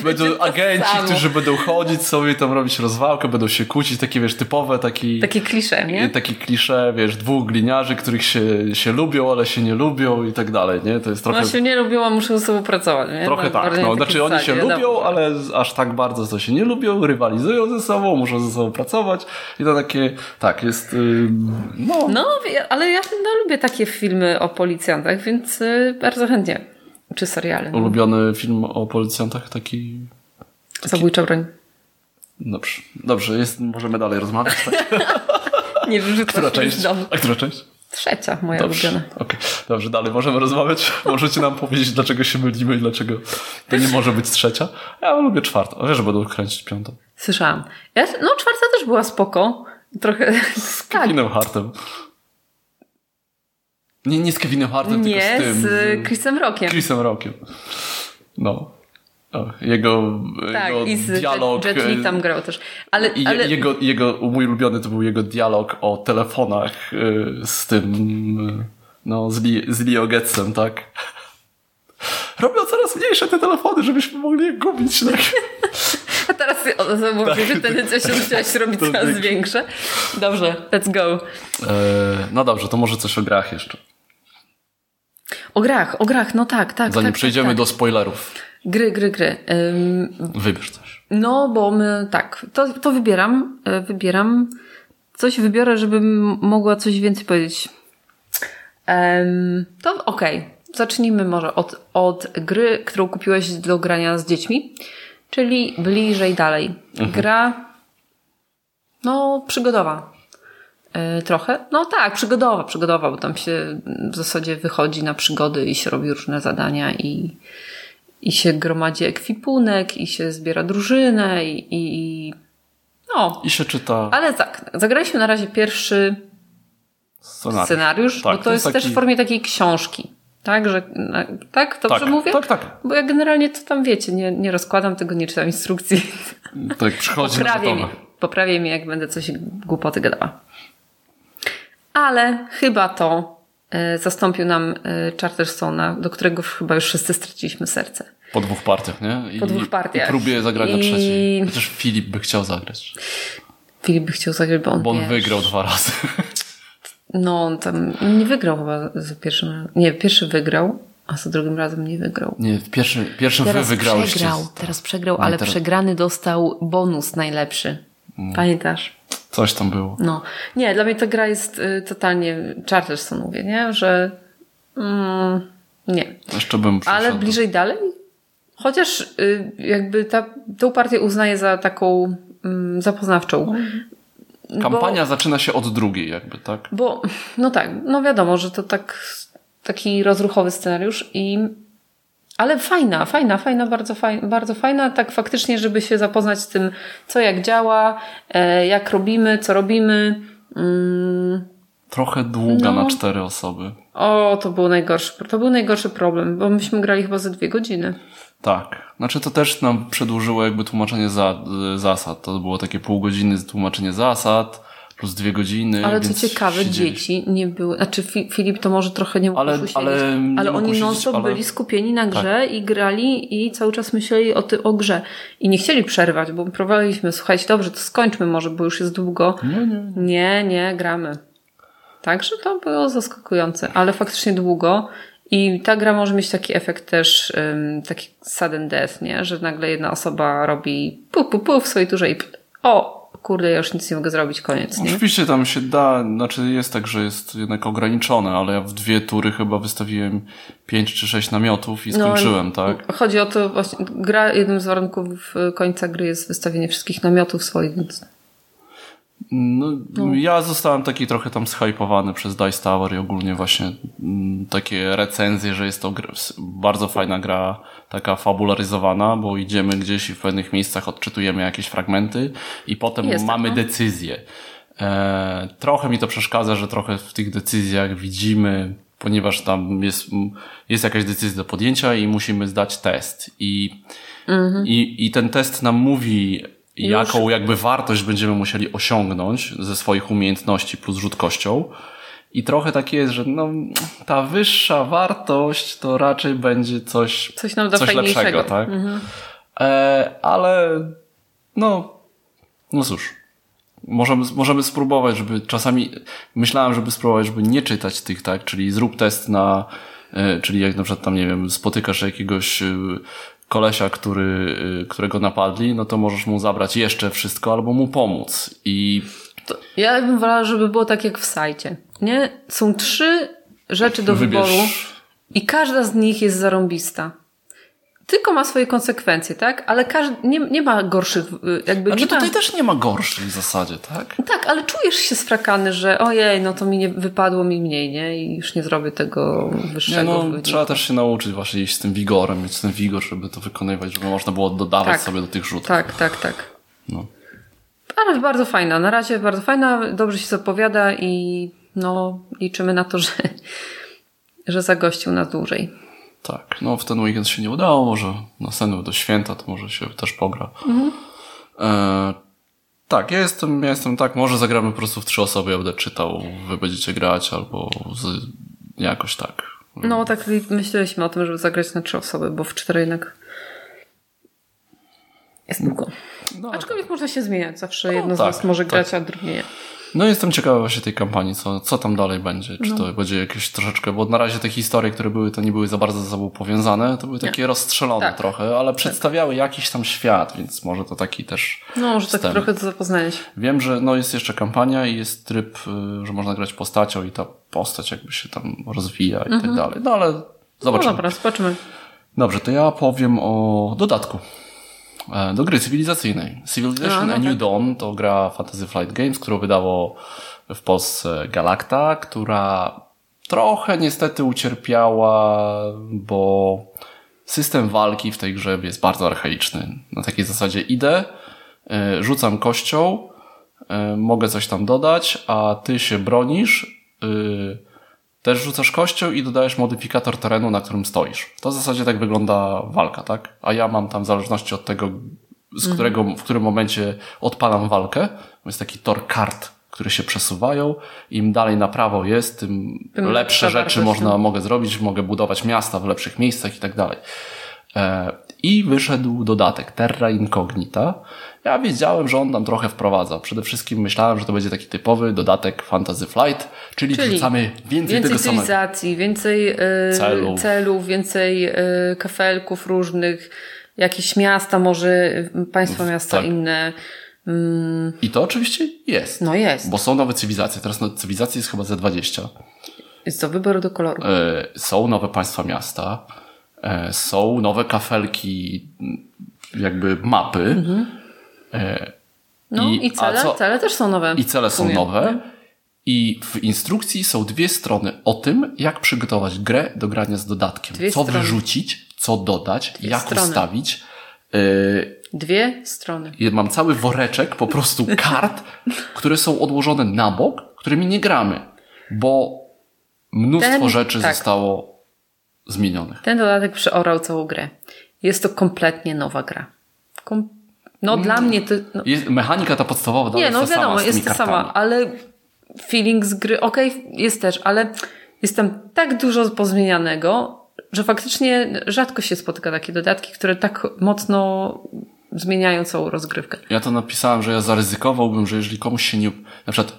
będą agenci, którzy będą chodzić sobie, tam robić rozwałkę, będą się kłócić. Takie, wiesz, typowe, Takie klisze, nie? Takie klisze, wiesz, dwóch gliniarzy, których się lubią, ale się nie lubią i tak dalej, nie? To jest trochę... No się nie lubią, a muszą ze sobą pracować, nie? Trochę tak. Znaczy oni się lubią, ale aż tak bardzo to się nie lubią, rywalizują ze sobą, muszą ze sobą pracować i to takie... Tak, jest... No, ale ja lubię takie filmy o policjantach, więc bardzo chętnie. Czy seriale. Ulubiony film o policjantach? Taki... Zabójcza broń. Dobrze, możemy dalej rozmawiać. Tak? Nie wyrzucam się domu. A która część? Trzecia moja ulubiona. Okay. Dobrze, dalej możemy rozmawiać. Możecie nam powiedzieć, dlaczego się mylimy i dlaczego to nie może być trzecia. Ja lubię czwartą. Wiesz, że będą kręcić piątą. Słyszałam. Czwarta też była spoko. Trochę z Kevinem Hartem. Nie z Kevinem Hartem, tylko z tym. Z Chrisem Rockiem. No. Jego dialog. Jet Li tam grał też. Ale... Mój ulubiony to był jego dialog o telefonach z tym. Z Leo Getzem, tak? Robią coraz mniejsze te telefony, żebyśmy mogli je gubić. Tak? A teraz mówię, że tendencja się musiałaś robić coraz większe. Dobrze, let's go. No dobrze, to może coś o grach jeszcze. O grach, no tak. Zanim przejdziemy do spoilerów. Gry. Wybierz coś. No, bo my to wybieram. Coś wybiorę, żebym mogła coś więcej powiedzieć. To okej. Zacznijmy może od gry, którą kupiłeś do grania z dziećmi. Czyli bliżej dalej. Gra przygodowa. Trochę? No tak, przygodowa, bo tam się w zasadzie wychodzi na przygody i się robi różne zadania i się gromadzi ekwipunek i się zbiera drużynę i się czyta. Ale tak, zagraliśmy na razie pierwszy scenariusz, bo to jest też w formie takiej książki. Dobrze mówię? Tak. Bo ja generalnie to tam wiecie, nie rozkładam tego, nie czytam instrukcji. Tak, przychodzi Poprawię mnie, jak będę coś głupoty gadała. Ale chyba to zastąpił nam Charterstone'a, do którego chyba już wszyscy straciliśmy serce. Po dwóch partiach, nie? Po dwóch partiach. I próbuję zagrać na trzeciej. Chociaż Filip by chciał zagrać. Filip by chciał zagrać, bo on wygrał 2 razy. No, on tam nie wygrał chyba za pierwszym razem. Nie, pierwszy wygrał, a za drugim razem nie wygrał. Nie, pierwszy teraz wygrałeś. Teraz przegrał, ale przegrany dostał bonus najlepszy. Pamiętasz? Coś tam było. No. Nie, dla mnie ta gra jest totalnie Charterson, mówię, nie? Że nie. Jeszcze bym przyszedł. Ale bliżej dalej? Chociaż jakby tą partię uznaję za taką zapoznawczą. Kampania zaczyna się od drugiej jakby, tak? Bo, no tak, no wiadomo, że to taki rozruchowy scenariusz ale fajna, bardzo fajna, tak faktycznie, żeby się zapoznać z tym, co jak działa, jak robimy, co robimy. Trochę długa na 4 osoby. O, to był najgorszy problem, bo myśmy grali chyba ze 2 godziny. Tak, znaczy to też nam przedłużyło jakby tłumaczenie zasad. To było takie pół godziny tłumaczenie zasad plus 2 godziny. Ale co ciekawe, dzieci nie były, znaczy Filip to może trochę nie mógł usiedzieć, ale oni non-stop byli skupieni na grze, tak. I grali i cały czas myśleli o grze i nie chcieli przerwać, bo próbowaliśmy, słuchajcie, dobrze, to skończmy może, bo już jest długo. Nie, gramy. Także to było zaskakujące, ale faktycznie długo. I ta gra może mieć taki efekt też, taki sudden death, nie? Że nagle jedna osoba robi w swojej turze i ja już nic nie mogę zrobić, koniec. Nie? Oczywiście tam się da, znaczy jest tak, że jest jednak ograniczone, ale ja w 2 tury chyba wystawiłem 5 czy 6 namiotów i skończyłem, tak? Chodzi o to właśnie, gra, jednym z warunków końca gry jest wystawienie wszystkich namiotów swoich, więc... No. Ja zostałem taki trochę tam zhypowany przez Dice Tower i ogólnie właśnie takie recenzje, że jest to bardzo fajna gra, taka fabularyzowana, bo idziemy gdzieś i w pewnych miejscach odczytujemy jakieś fragmenty i potem mamy decyzję. Trochę mi to przeszkadza, że trochę w tych decyzjach widzimy, ponieważ tam jest jakaś decyzja do podjęcia i musimy zdać test. I ten test nam mówi... jaką jakby wartość będziemy musieli osiągnąć ze swoich umiejętności plus rzutkością. I trochę tak jest, że ta wyższa wartość to raczej będzie coś nam da fajniejszego, lepszego, tak? Mhm. Ale no cóż, możemy spróbować, żeby czasami myślałem, żeby spróbować, żeby nie czytać tych, tak? Czyli zrób test czyli jak na przykład tam, nie wiem, spotykasz jakiegoś kolesia, którego napadli, no to możesz mu zabrać jeszcze wszystko albo mu pomóc. Ja bym wolała, żeby było tak jak w Sajcie. Nie? Są 3 rzeczy do wyboru i każda z nich jest zarąbista. Tylko ma swoje konsekwencje, tak? Ale nie ma gorszych... Znaczy tutaj też nie ma gorszych w zasadzie, tak? Tak, ale czujesz się sfrakany, że ojej, to mi nie wypadło mi mniej, nie? I już nie zrobię tego wyższego. Trzeba też się nauczyć właśnie iść z tym wigorem, mieć ten wigor, żeby to wykonywać, żeby można było dodawać sobie do tych rzutów. Tak. No. Ale bardzo fajna, na razie bardzo fajna, dobrze się zapowiada i liczymy na to, że zagościł nas dłużej. Tak, w ten weekend się nie udało, może następny do święta to może się też pogra. Mhm. Tak, ja jestem tak, może zagramy po prostu w 3 osoby, ja będę czytał, wy będziecie grać albo jakoś tak. No tak, myśleliśmy o tym, żeby zagrać na 3 osoby, bo w 4 jednak jest długo. Aczkolwiek można się zmieniać, zawsze jedno z nas może grać, a drugie nie. Jestem ciekawy właśnie tej kampanii, co tam dalej będzie, czy to będzie jakieś troszeczkę, bo na razie te historie, które były, to nie były za bardzo ze sobą powiązane, to były takie rozstrzelone trochę, ale przedstawiały jakiś tam świat, więc może to taki też... może tak trochę to zapoznać. Wiem, że jest jeszcze kampania i jest tryb, że można grać postacią i ta postać jakby się tam rozwija i tak dalej, ale zobaczymy. No dobra, zobaczymy. Dobrze, to ja powiem o dodatku do gry cywilizacyjnej. Civilization New Dawn to gra Fantasy Flight Games, którą wydało w Polsce Galacta, która trochę niestety ucierpiała, bo system walki w tej grze jest bardzo archaiczny. Na takiej zasadzie idę, rzucam kością, mogę coś tam dodać, a ty się bronisz, też rzucasz kością i dodajesz modyfikator terenu, na którym stoisz. To w zasadzie tak wygląda walka, tak? A ja mam tam w zależności od tego, w którym momencie odpalam walkę. Jest taki tor kart, które się przesuwają. Im dalej na prawo jest, tym lepsze rzeczy mogę zrobić. Mogę budować miasta w lepszych miejscach i tak dalej. I wyszedł dodatek Terra Incognita. Ja wiedziałem, że on tam trochę wprowadza. Przede wszystkim myślałem, że to będzie taki typowy dodatek Fantasy Flight, czyli wrzucamy więcej tego samego. Więcej stylizacji, więcej celów, więcej kafelków różnych, jakieś miasta może, państwa miasta tak. Inne. I to oczywiście jest. No jest. Bo są nowe cywilizacje. Teraz cywilizacji jest chyba ze 20. Jest do wyboru, do koloru. Są nowe państwa miasta. Są nowe kafelki, jakby mapy. Mhm. No i cele też są nowe. I cele są nowe. I w instrukcji są dwie strony o tym, jak przygotować grę do grania z dodatkiem. Co wyrzucić, co dodać, jak ustawić. Dwie strony. Mam cały woreczek po prostu kart, które są odłożone na bok, którymi nie gramy, bo mnóstwo rzeczy zostało zmienionych. Ten dodatek przeorał całą grę. Jest to kompletnie nowa gra. Dla mnie to... No. Mechanika ta podstawowa jest ta sama. Nie, wiadomo, jest ta sama, ale feeling z gry, jest też, ale jest tam tak dużo pozmienianego, że faktycznie rzadko się spotyka takie dodatki, które tak mocno zmieniają całą rozgrywkę. Ja to napisałem, że ja zaryzykowałbym, że jeżeli komuś się nie... Na przykład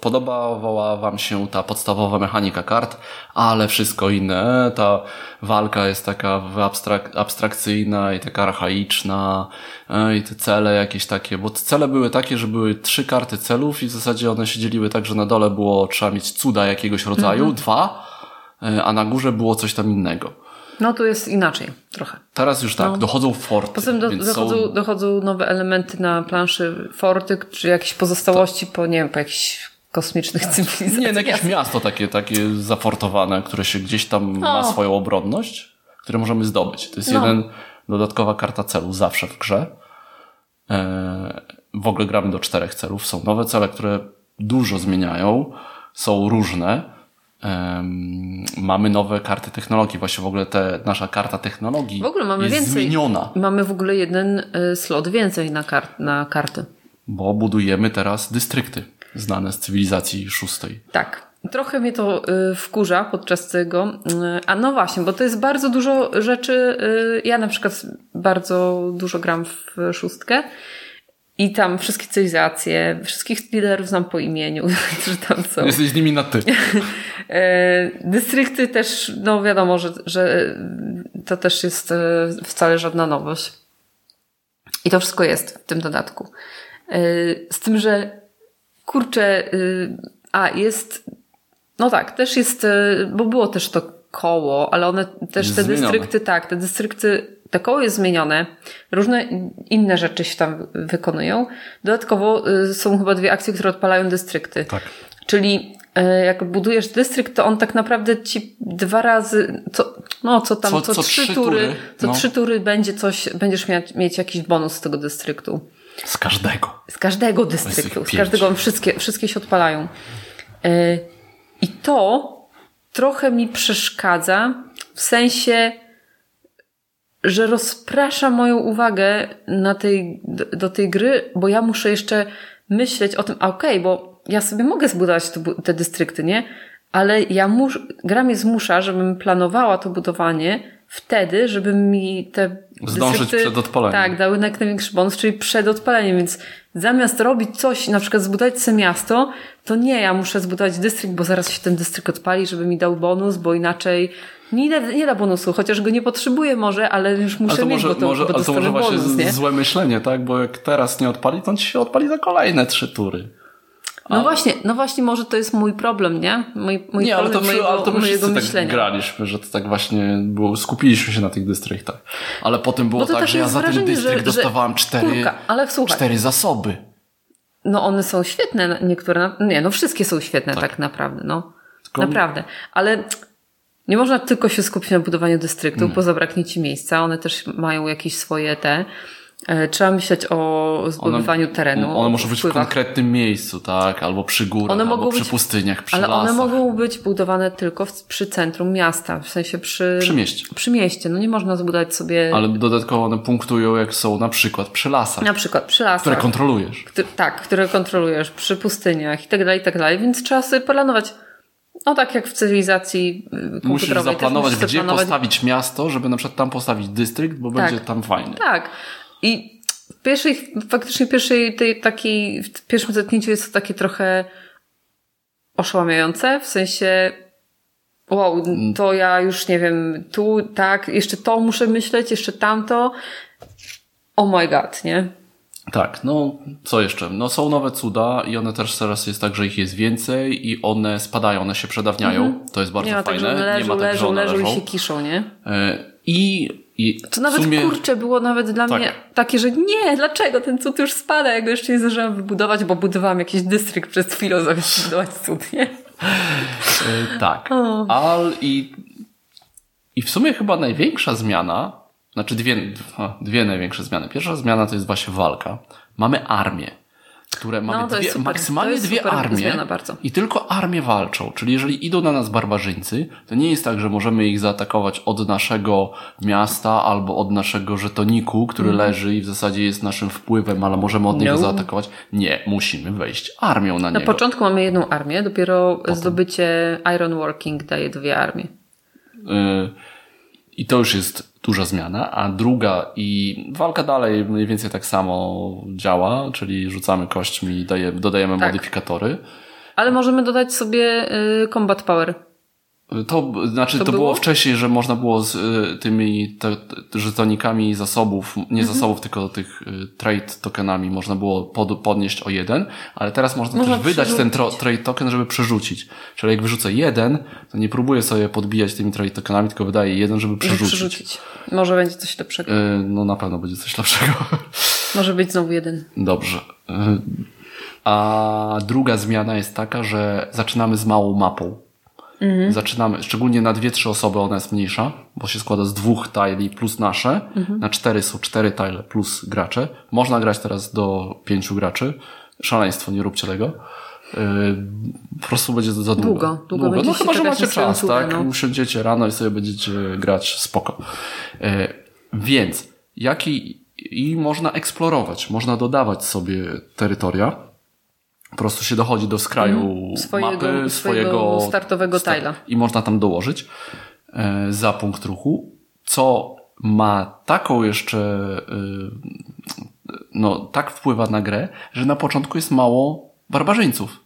podobała wam się ta podstawowa mechanika kart, ale wszystko inne, ta walka jest taka abstrakcyjna i taka archaiczna i te cele jakieś takie, bo cele były takie, że były 3 karty celów i w zasadzie one się dzieliły tak, że na dole było trzeba mieć cuda jakiegoś rodzaju, 2, a na górze było coś tam innego. No to jest inaczej trochę. Teraz już tak, dochodzą forty. Poza tym dochodzą nowe elementy na planszy forty, czy jakieś pozostałości po jakichś kosmicznych cywilizacjach. Nie, jakieś miasto takie zafortowane, które się gdzieś tam ma swoją obronność, które możemy zdobyć. To jest jeden dodatkowa karta celu zawsze w grze. W ogóle gramy do 4 celów. Są nowe cele, które dużo zmieniają. Są różne. Mamy nowe karty technologii. Właśnie w ogóle nasza karta technologii jest zmieniona. Mamy w ogóle jeden slot więcej na karty. Bo budujemy teraz dystrykty znane z cywilizacji 6. Tak. Trochę mnie to wkurza podczas tego. A no właśnie, bo to jest bardzo dużo rzeczy. Ja na przykład bardzo dużo gram w 6. I tam wszystkie cywilizacje, wszystkich liderów znam po imieniu, którzy tam są. Jesteś z nimi na ty. Dystrykty też, wiadomo, że to też jest wcale żadna nowość. I to wszystko jest w tym dodatku. Z tym, że też jest, bo było też to koło, ale one też jest te dystrykty to koło jest zmienione, różne inne rzeczy się tam wykonują. Dodatkowo są chyba 2 akcje, które odpalają dystrykty. Tak. Czyli jak budujesz dystrykt, to on tak naprawdę ci 2 razy, co 3 tury, co 3 tury będziesz mieć jakiś bonus z tego dystryktu. Z każdego. Z każdego dystryktu. Z każdego, wszystkie się odpalają. I to trochę mi przeszkadza, w sensie, że rozprasza moją uwagę do tej gry, bo ja muszę jeszcze myśleć o tym, bo ja sobie mogę zbudować te dystrykty, nie? Ale gra mnie zmusza, żebym planowała to budowanie wtedy, żeby mi te dystrykty przed odpaleniem. Tak, dały największy bonus, czyli przed odpaleniem, więc zamiast robić coś, na przykład zbudować sobie miasto, to nie, ja muszę zbudować dystrykt, bo zaraz się ten dystrykt odpali, żeby mi dał bonus, bo inaczej nie da bonusu, chociaż go nie potrzebuję może, ale już muszę mieć, bo to może właśnie bonus, złe myślenie, tak? Bo jak teraz nie odpali, to on ci się odpali za kolejne 3 tury. No właśnie, może to jest mój problem, nie? Ale to my tak graliśmy, że to tak właśnie było, skupiliśmy się na tych dystryktach. Ale potem było tak, że ja za ten dystrykt dostawałam 4 zasoby. No one są świetne, niektóre, wszystkie są świetne tak naprawdę, Naprawdę. Ale nie można tylko się skupić na budowaniu dystryktów, bo zabraknie ci miejsca, one też mają jakieś swoje trzeba myśleć o zbudowaniu terenu. One muszą być w konkretnym miejscu, tak? Albo przy górach, albo przy pustyniach, przy lasach. Ale one mogą być budowane tylko przy centrum miasta, w sensie przy mieście. Przy mieście. Nie można zbudować sobie... Ale dodatkowo one punktują, jak są na przykład przy lasach. Które kontrolujesz. Które kontrolujesz, przy pustyniach i tak dalej, więc trzeba sobie planować. No tak jak w cywilizacji komputerowej. Musisz zaplanować, musisz gdzie postawić miasto, żeby na przykład tam postawić dystrykt, bo będzie tam fajnie. Tak. I w pierwszej, faktycznie w pierwszym zetknięciu jest to takie trochę oszałamiające, w sensie wow, to ja już nie wiem, tu, tak, jeszcze to muszę myśleć, jeszcze tamto. Oh my god, nie? Tak, no co jeszcze? No są nowe cuda i one też teraz jest tak, że ich jest więcej i one spadają, one się przedawniają. To jest bardzo fajne. Nie ma tak, że one leżą i się kiszą, nie? I to nawet w sumie, kurczę, było nawet dla mnie takie, że nie, dlaczego ten cud już spada, jak go jeszcze nie zdążyłam wybudować, bo budowałam jakiś dystrykt przez chwilę zamiast budować cud, nie? Tak. Oh. I w sumie chyba największa zmiana, znaczy dwie największe zmiany. Pierwsza zmiana to jest właśnie walka. Mamy armię, które mamy maksymalnie dwie armie i tylko armie walczą. Czyli jeżeli idą na nas barbarzyńcy, to nie jest tak, że możemy ich zaatakować od naszego miasta albo od naszego żetoniku, który leży i w zasadzie jest naszym wpływem, ale możemy od niego zaatakować. Nie, musimy wejść armią na niego. Na początku mamy jedną armię, dopiero zdobycie Ironworking daje dwie armie. I to już jest duża zmiana, a druga i walka dalej mniej więcej tak samo działa, czyli rzucamy kośćmi i dodajemy modyfikatory. Ale możemy dodać sobie combat power. To znaczy to było wcześniej, że można było z tymi żetonikami zasobów, nie zasobów, tylko tych trade tokenami można było podnieść o jeden, ale teraz można też wydać ten trade token, żeby przerzucić. Czyli jak wyrzucę jeden, to nie próbuję sobie podbijać tymi trade tokenami, tylko wydaję jeden, żeby przerzucić. Może będzie coś lepszego. No na pewno będzie coś lepszego. Może być znowu jeden. Dobrze. A druga zmiana jest taka, że zaczynamy z małą mapą. Zaczynamy, szczególnie na 2-3 osoby ona jest mniejsza, bo się składa z 2 tajli plus nasze, na 4 są 4 tajle plus gracze. Można grać teraz do 5 graczy. Szaleństwo, nie róbcie tego. Po prostu będzie to za długo. No chyba, że macie czas, tak? Usiądziecie rano i sobie będziecie grać spoko. Więc i można eksplorować, można dodawać sobie terytoria. Po prostu się dochodzi do skraju mapy, swojego startowego tajla. I można tam dołożyć za punkt ruchu, co ma taką jeszcze tak wpływa na grę, że na początku jest mało barbarzyńców,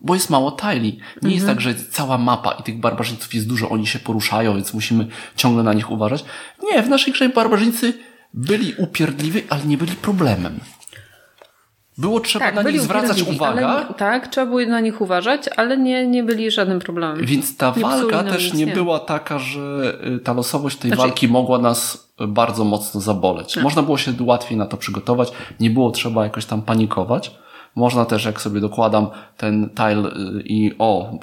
bo jest mało tajli. Nie jest tak, że jest cała mapa i tych barbarzyńców jest dużo, oni się poruszają, więc musimy ciągle na nich uważać. Nie, w naszej grze barbarzyńcy byli upierdliwi, ale nie byli problemem. Było trzeba na nich zwracać uwagę. Trzeba było na nich uważać, ale nie byli żadnym problemem. Więc ta walka też nie była taka, że ta losowość tej walki mogła nas bardzo mocno zaboleć. Tak. Można było się łatwiej na to przygotować, nie było trzeba jakoś tam panikować. Można też, jak sobie dokładam ten tile i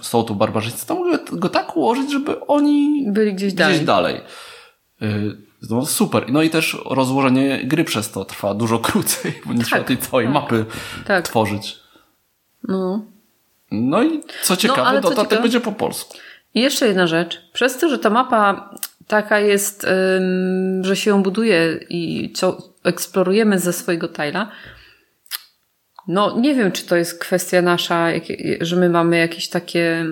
są tu barbarzyńcy, to mogę go tak ułożyć, żeby oni byli gdzieś dalej. No super. No i też rozłożenie gry przez to trwa dużo krócej, bo nie trzeba tej całej mapy tworzyć. No i co ciekawe, dodatek będzie po polsku. I jeszcze jedna rzecz. Przez to, że ta mapa taka jest, że się ją buduje i eksplorujemy ze swojego tajla, nie wiem, czy to jest kwestia nasza, że my mamy jakieś takie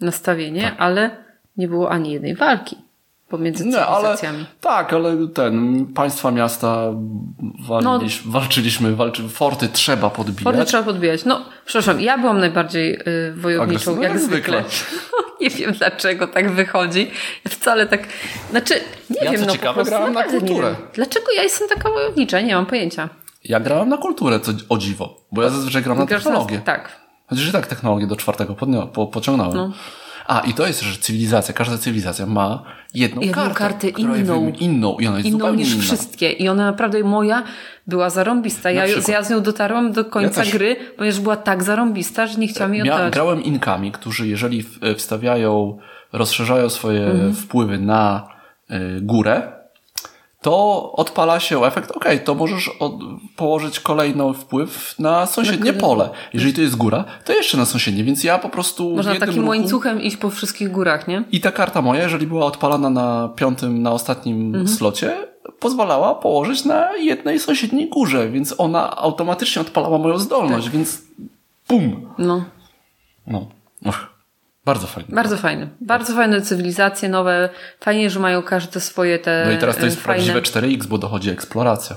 nastawienie, ale nie było ani jednej walki pomiędzy cywilizacjami. Państwa, miasta walczyliśmy, forty trzeba podbijać. Przepraszam, ja byłam najbardziej wojowniczą, jak zwykle. Nie wiem, dlaczego tak wychodzi. Wcale tak, nie wiem, po prostu. Grałam na kulturę. Dlaczego ja jestem taka wojownicza? Nie mam pojęcia. Ja grałam na kulturę, co o dziwo, bo ja zazwyczaj gram na technologię. Chociaż i tak technologię do 4 pociągnąłem. I to jest, że każda cywilizacja ma jedną kartę inną i ona jest zupełnie niż wszystkie. I ona naprawdę moja była zarąbista. Ja z nią dotarłam do końca gry, ponieważ była tak zarąbista, że nie chciałam jej oddać. Ja grałem Inkami, którzy jeżeli rozszerzają swoje wpływy na górę, to odpala się efekt, to możesz położyć kolejny wpływ na sąsiednie pole. Jeżeli to jest góra, to jeszcze na sąsiednie, więc ja po prostu... Można takim łańcuchem iść po wszystkich górach, nie? I ta karta moja, jeżeli była odpalana na ostatnim slocie, pozwalała położyć na jednej sąsiedniej górze, więc ona automatycznie odpalała moją zdolność, więc bum! No. Bardzo fajny. Bardzo fajny. Bardzo fajne cywilizacje nowe. Fajnie, że mają każde swoje te... No i teraz to jest fajne... prawdziwe 4X, bo dochodzi eksploracja.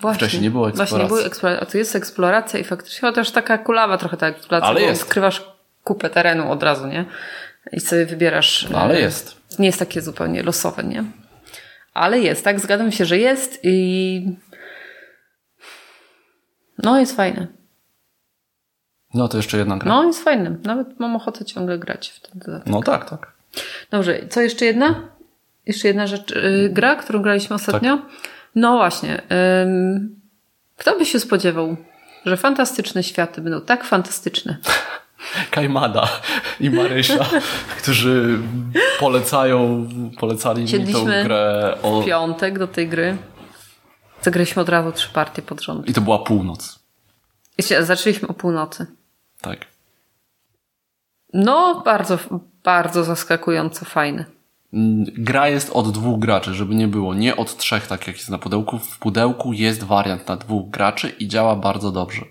Właśnie. Wcześniej nie było eksploracji. Właśnie, nie było eksploracji. A tu jest eksploracja i faktycznie też taka kulawa trochę ta eksploracja. Ale jest. Odkrywasz kupę terenu od razu, nie? I sobie wybierasz... No, ale jest. Nie jest takie zupełnie losowe, nie? Ale jest, tak? Zgadzam się, że jest i... No, jest fajne. No to jeszcze jedna gra. No jest fajny. Nawet mam ochotę ciągle grać w ten dodatek. No tak, tak. Dobrze. Co jeszcze jedna? Jeszcze jedna rzecz. Gra, którą graliśmy ostatnio. Tak. No właśnie. Kto by się spodziewał, że fantastyczne światy będą tak fantastyczne? Kajmada i Marysia, którzy polecali Siedliśmy mi tą grę. W piątek do tej gry. Zagraliśmy od razu 3 partie pod rząd. I to była północ. Zaczęliśmy o północy. Tak. No, bardzo, bardzo zaskakująco fajny. Gra jest od 2 graczy, żeby nie było. Nie od 3, tak jak jest na pudełku. W pudełku jest wariant na 2 graczy i działa bardzo dobrze.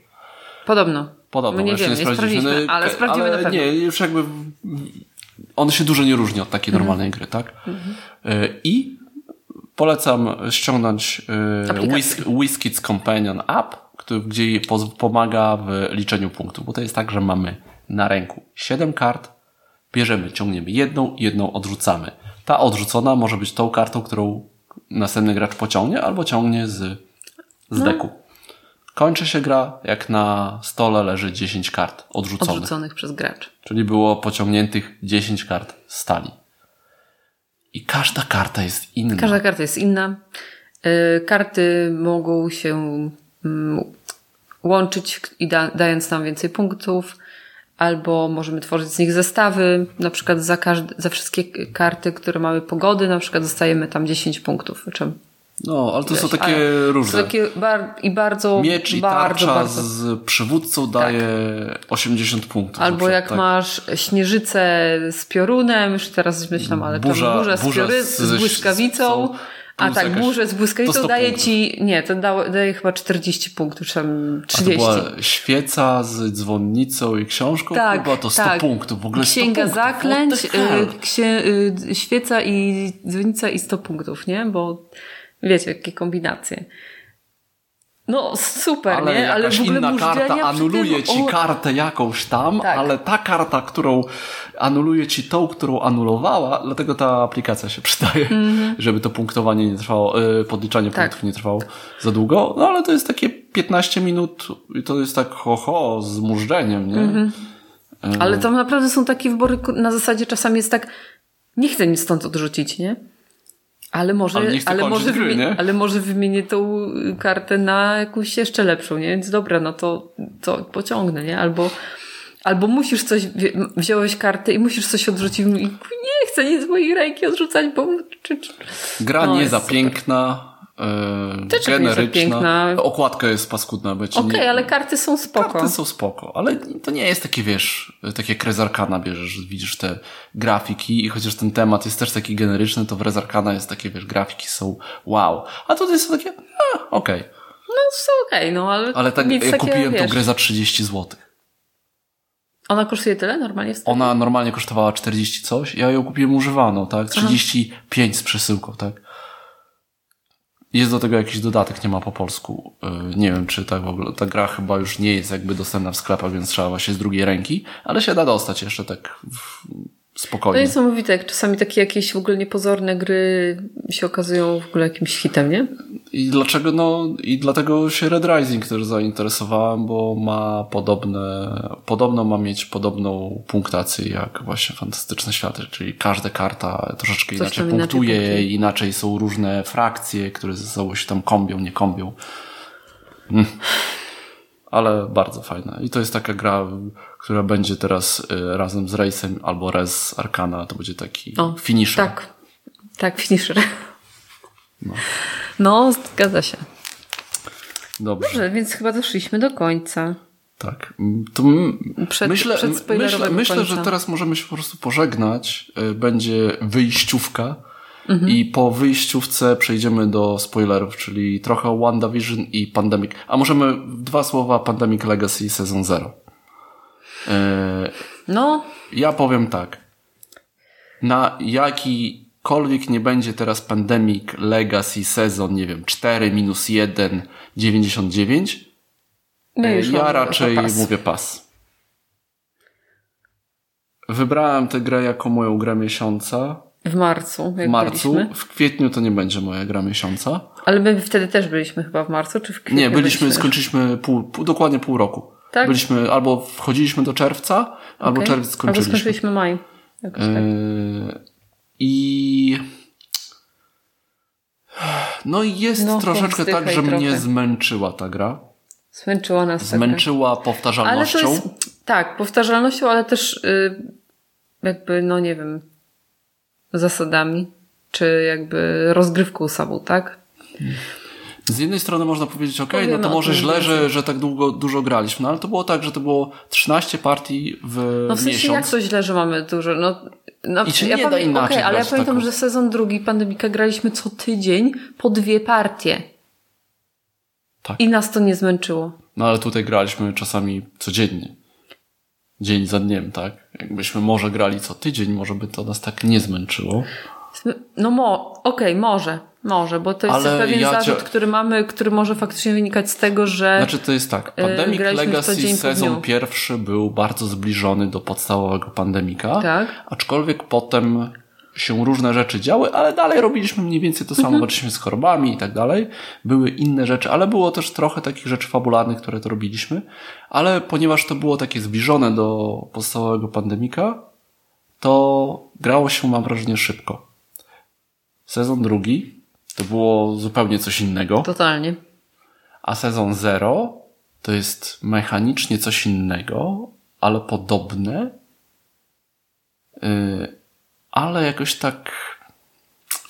Podobno. My nie wiemy, nie sprawdziliśmy, ale sprawdzimy na pewno. Nie, już jakby on się dużo nie różni od takiej normalnej gry, tak? I polecam ściągnąć Whiskey's Companion App, gdzie jej pomaga w liczeniu punktów, bo to jest tak, że mamy na ręku 7 kart, bierzemy, ciągniemy jedną odrzucamy. Ta odrzucona może być tą kartą, którą następny gracz pociągnie albo ciągnie z deku. Kończy się gra, jak na stole leży 10 kart odrzuconych przez gracz. Czyli było pociągniętych 10 kart z talii. I każda karta jest inna. Karty mogą się łączyć i dając nam więcej punktów, albo możemy tworzyć z nich zestawy, na przykład za wszystkie karty, które mamy pogody, na przykład dostajemy tam 10 punktów. No, ale to są takie różne. Miecz i tarcza z przywódcą daje 80 punktów. Albo jak masz śnieżycę z piorunem, już teraz myślałam, ale burza z błyskawicą. A tak, burze z błyskawicą daje ci... Nie, to daje chyba 40 punktów, czy tam 30. A to była świeca z dzwonnicą i książką? Tak, chyba to 100 punktów. W ogóle Księga zaklęć, świeca i dzwonnica i 100 punktów, nie? Bo wiecie, jakie kombinacje. No super, ale nie? Ale w ogóle inna karta anuluje ci kartę jakąś tam, tak. Ale ta karta, którą anuluje ci tą, którą anulowała, dlatego ta aplikacja się przydaje, żeby to punktowanie nie trwało, podliczanie punktów nie trwało za długo. No ale to jest takie 15 minut i to jest tak z mużdżeniem, nie? Ale tam naprawdę są takie wybory na zasadzie czasami jest tak, nie chcę nic stąd odrzucić, nie? Ale może wymienię tą kartę na jakąś jeszcze lepszą, nie? Więc dobra, no to pociągnę, nie? Albo musisz coś, wziąłeś kartę i musisz coś odrzucić. I nie chcę nic z mojej ręki odrzucać, bo... Gra nie za piękna, generyczna. Okładka jest paskudna. Ale karty są spoko. Ale to nie jest takie, wiesz, takie Rez Arcana bierzesz, widzisz te grafiki i chociaż ten temat jest też taki generyczny, to w Rez Arcana jest takie, wiesz, grafiki są wow. A tutaj są takie, okej. No są okej, no ale... Ale tak, nic ja kupiłem tą grę za 30 zł. Ona kosztuje tyle normalnie? Ona normalnie kosztowała 40 coś, ja ją kupiłem używaną, tak? 35 z przesyłką, tak? Jest do tego jakiś dodatek, nie ma po polsku. Nie wiem, czy tak w ogóle. Ta gra chyba już nie jest jakby dostępna w sklepach, więc trzeba właśnie z drugiej ręki, ale się da dostać jeszcze tak spokojnie. To jest niesamowite, jak czasami takie jakieś w ogóle niepozorne gry się okazują w ogóle jakimś hitem, nie? I dlatego się Red Rising też zainteresowałem, bo ma podobno ma mieć podobną punktację jak właśnie Fantastyczne Światy, czyli każda karta troszeczkę inaczej punktuje, inaczej są różne frakcje, które ze sobą się tam kombią, nie kombią. Ale bardzo fajna. I to jest taka gra, która będzie teraz razem z Rejsem albo Rez Arcana, to będzie taki finisher. Tak, finisher. No, zgadza się. Dobrze, więc chyba doszliśmy do końca. Tak. To myślę, że teraz możemy się po prostu pożegnać. Będzie wyjściówka i po wyjściówce przejdziemy do spoilerów, czyli trochę WandaVision i Pandemic. A możemy 2 słowa Pandemic Legacy sezon 0. No. Ja powiem tak. Na jakikolwiek nie będzie teraz Pandemic Legacy sezon, nie wiem, 4-1, 99, ja raczej mówię pas. Wybrałem tę grę jako moją grę miesiąca. W marcu. W kwietniu to nie będzie moja gra miesiąca. Ale my wtedy też byliśmy chyba w marcu, czy w kwietniu? Nie, byliśmy, skończyliśmy dokładnie pół roku. Tak? Byliśmy, albo wchodziliśmy do czerwca, albo czerwiec skończyliśmy. Albo skończyliśmy maj. Jakoś tak. I no i jest troszeczkę tak, że mnie zmęczyła ta gra. Zmęczyła nas. Zmęczyła powtarzalnością. Ale to jest, tak, powtarzalnością, ale też jakby, no nie wiem, zasadami, czy jakby rozgrywką samą, tak? Z jednej strony można powiedzieć, okej, no to może źle, że tak długo, dużo graliśmy, no ale to było tak, że to było 13 partii w miesiąc. No w sensie jak to źle, że mamy dużo, no i się ja nie da inaczej. Ale ja pamiętam, że sezon drugi Pandemika graliśmy co tydzień po 2 partie. Tak. I nas to nie zmęczyło. No ale tutaj graliśmy czasami codziennie. Dzień za dniem, tak? Jakbyśmy może grali co tydzień, może by to nas tak nie zmęczyło. No może, bo to jest pewien zarzut, który mamy, który może faktycznie wynikać z tego, że... Znaczy to jest tak, Pandemic Legacy sezon pierwszy był bardzo zbliżony do podstawowego Pandemika, tak? Aczkolwiek potem się różne rzeczy działy, ale dalej robiliśmy mniej więcej to samo, walczyliśmy z chorobami i tak dalej. Były inne rzeczy, ale było też trochę takich rzeczy fabularnych, które to robiliśmy, ale ponieważ to było takie zbliżone do podstawowego Pandemika, to grało się, mam wrażenie, szybko. Sezon drugi to było zupełnie coś innego. Totalnie. A sezon 0 to jest mechanicznie coś innego, ale podobne, ale jakoś tak...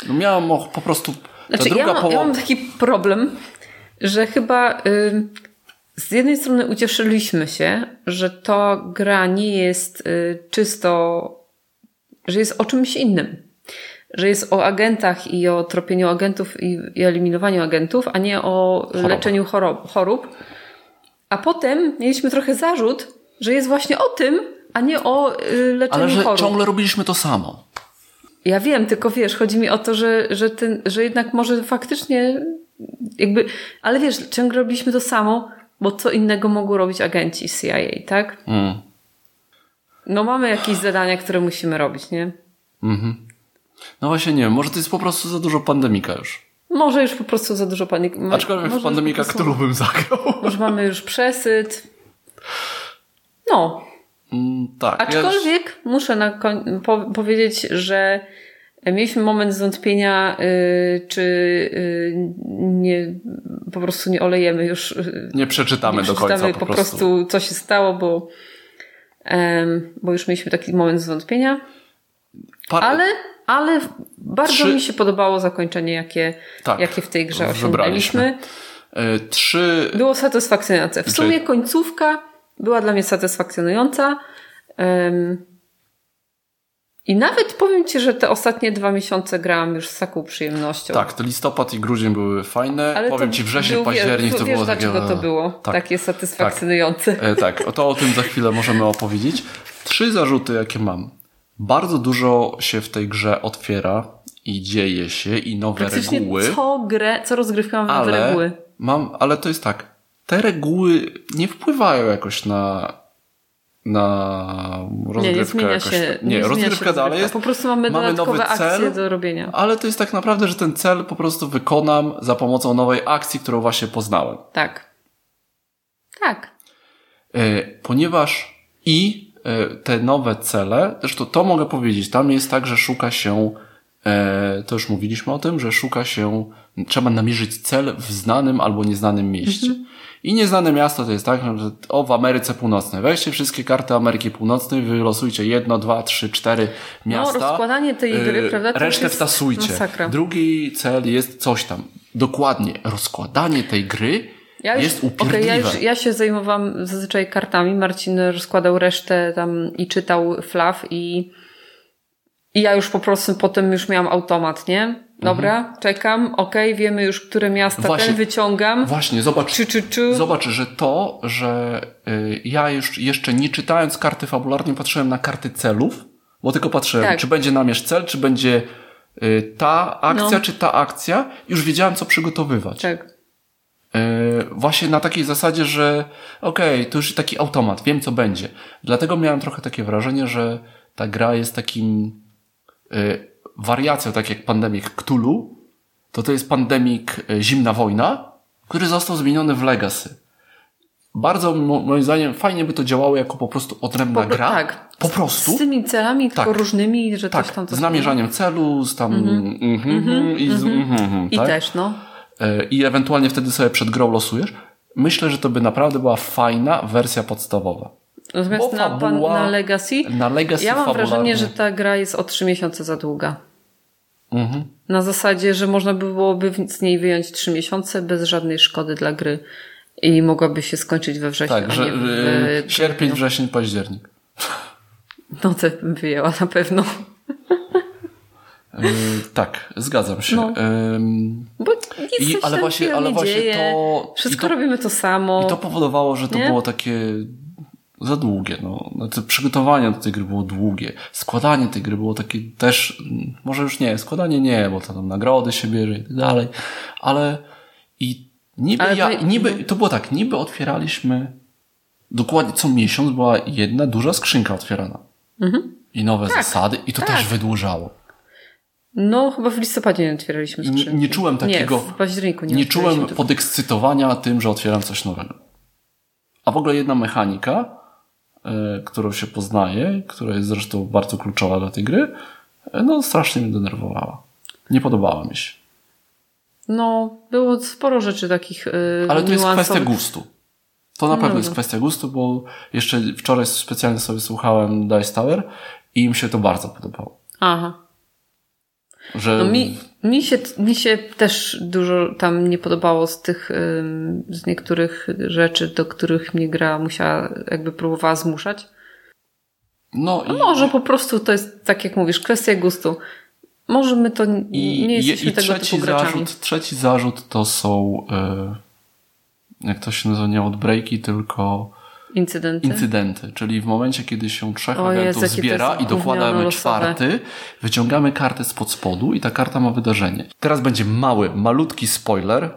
No miałam po prostu... Znaczy, ja mam taki problem, że chyba z jednej strony ucieszyliśmy się, że ta gra nie jest czysto... że jest o czymś innym. Że jest o agentach i o tropieniu agentów i eliminowaniu agentów, a nie o leczeniu chorób. A potem mieliśmy trochę zarzut, że jest właśnie o tym, a nie o leczeniu chorób. Ale że ciągle robiliśmy to samo. Ja wiem, tylko wiesz, chodzi mi o to, że jednak może faktycznie jakby... Ale wiesz, ciągle robiliśmy to samo, bo co innego mogą robić agenci CIA, tak? No mamy jakieś zadania, które musimy robić, nie? No właśnie nie wiem, może to jest po prostu za dużo Pandemika już. Może już po prostu za dużo Pandemika. Aczkolwiek w Pandemika, którą bym zagrał. Może mamy już przesyt. No. Tak. Aczkolwiek muszę powiedzieć, że mieliśmy moment zwątpienia, czy po prostu nie olejemy już. Nie przeczytamy do końca. Po prostu co się stało, bo już mieliśmy taki moment zwątpienia. Ale bardzo mi się podobało zakończenie, jakie w tej grze osiągnęliśmy. Było satysfakcjonujące. W sumie końcówka była dla mnie satysfakcjonująca. I nawet powiem Ci, że te ostatnie 2 miesiące grałam już z taką przyjemnością. Tak, to listopad i grudzień były fajne. Ale powiem Ci, wrzesień, październik to było takie... dlaczego to było takie satysfakcjonujące. Tak, to o tym za chwilę możemy opowiedzieć. 3 zarzuty, jakie mam. Bardzo dużo się w tej grze otwiera i dzieje się i nowe reguły. Co rozgrywka mam nowe reguły. Ale to jest tak, te reguły nie wpływają jakoś na rozgrywkę. Nie zmienia jakoś, się. Nie rozgrywka dalej jest. Po prostu mamy dodatkowe akcje do robienia. Ale to jest tak naprawdę, że ten cel po prostu wykonam za pomocą nowej akcji, którą właśnie poznałem. Tak. Ponieważ te nowe cele, zresztą to mogę powiedzieć, tam jest tak, że szuka się, to już mówiliśmy o tym, że trzeba namierzyć cel w znanym albo nieznanym mieście. I nieznane miasto to jest tak, że w Ameryce Północnej. Weźcie wszystkie karty Ameryki Północnej, wylosujcie 1, 2, 3, 4 miasta. No, rozkładanie tej gry, prawda? Resztę wtasujcie. Masakra. Drugi cel jest coś tam. Dokładnie, rozkładanie tej gry jest upierdliwe. Ja się zajmowałam zazwyczaj kartami. Marcin rozkładał resztę tam i czytał flaw i ja już po prostu potem już miałam automat, nie? Dobra, czekam, okej, wiemy już, które miasta właśnie, ten wyciągam. Właśnie, zobacz, zobacz, że to, że ja już jeszcze nie czytając karty fabularnie patrzyłem na karty celów, bo tylko patrzyłem, tak, czy będzie namierz cel, czy będzie ta akcja, czy ta akcja. Już wiedziałem, co przygotowywać. Tak. Właśnie na takiej zasadzie, że okej, to już taki automat, wiem, co będzie. Dlatego miałem trochę takie wrażenie, że ta gra jest takim... wariacją, tak jak Pandemic Cthulhu, to jest Pandemic Zimna Wojna, który został zmieniony w Legacy. Bardzo, moim zdaniem, fajnie by to działało jako po prostu odrębna gra. Tak. Po prostu. Z tymi celami, tak, tylko różnymi, że tak, coś tam... Tak, z namierzaniem celu, z tam... I też, no. I ewentualnie wtedy sobie przed grą losujesz. Myślę, że to by naprawdę była fajna wersja podstawowa. Natomiast na Legacy ja mam wrażenie, że ta gra jest o 3 miesiące za długa. Na zasadzie, że można byłoby z niej wyjąć 3 miesiące bez żadnej szkody dla gry i mogłaby się skończyć we wrześniu. Tak, że sierpień, wrzesień, październik. No to bym wyjęła na pewno. Tak, zgadzam się. No. Bo nic się tam nie dzieje. Wszystko robimy to samo. I to powodowało, że to było takie... za długie, no. Znaczy, przygotowanie do tej gry było długie. Składanie tej gry było takie też, może już nie, składanie nie, bo to tam nagrody się bierze i tak dalej, ale i to było tak, niby otwieraliśmy dokładnie co miesiąc była jedna duża skrzynka otwierana. I nowe zasady i to też wydłużało. No, chyba w listopadzie nie otwieraliśmy skrzynki. Nie czułem takiego, w październiku nie czułem podekscytowania tym, że otwieram coś nowego. A w ogóle jedna mechanika, którą się poznaje, która jest zresztą bardzo kluczowa dla tej gry, no strasznie mnie denerwowała. Nie podobała mi się. No, było sporo rzeczy takich ale to niuansowych. Jest kwestia gustu. To na pewno jest kwestia gustu, bo jeszcze wczoraj specjalnie sobie słuchałem Dice Tower i im się to bardzo podobało. Aha. Że... No, mi się też dużo tam nie podobało z niektórych rzeczy, do których mnie gra musiała, jakby próbowała zmuszać. No i... Może po prostu to jest, tak jak mówisz, kwestia gustu. Może my to nie jesteśmy tego typu graczami. Trzeci zarzut to są jak to się nazywa, nie outbreaki, tylko incydenty, czyli w momencie, kiedy się 3 agentów zbiera i dokładamy czwarty, wyciągamy kartę spod spodu i ta karta ma wydarzenie. Teraz będzie malutki spoiler.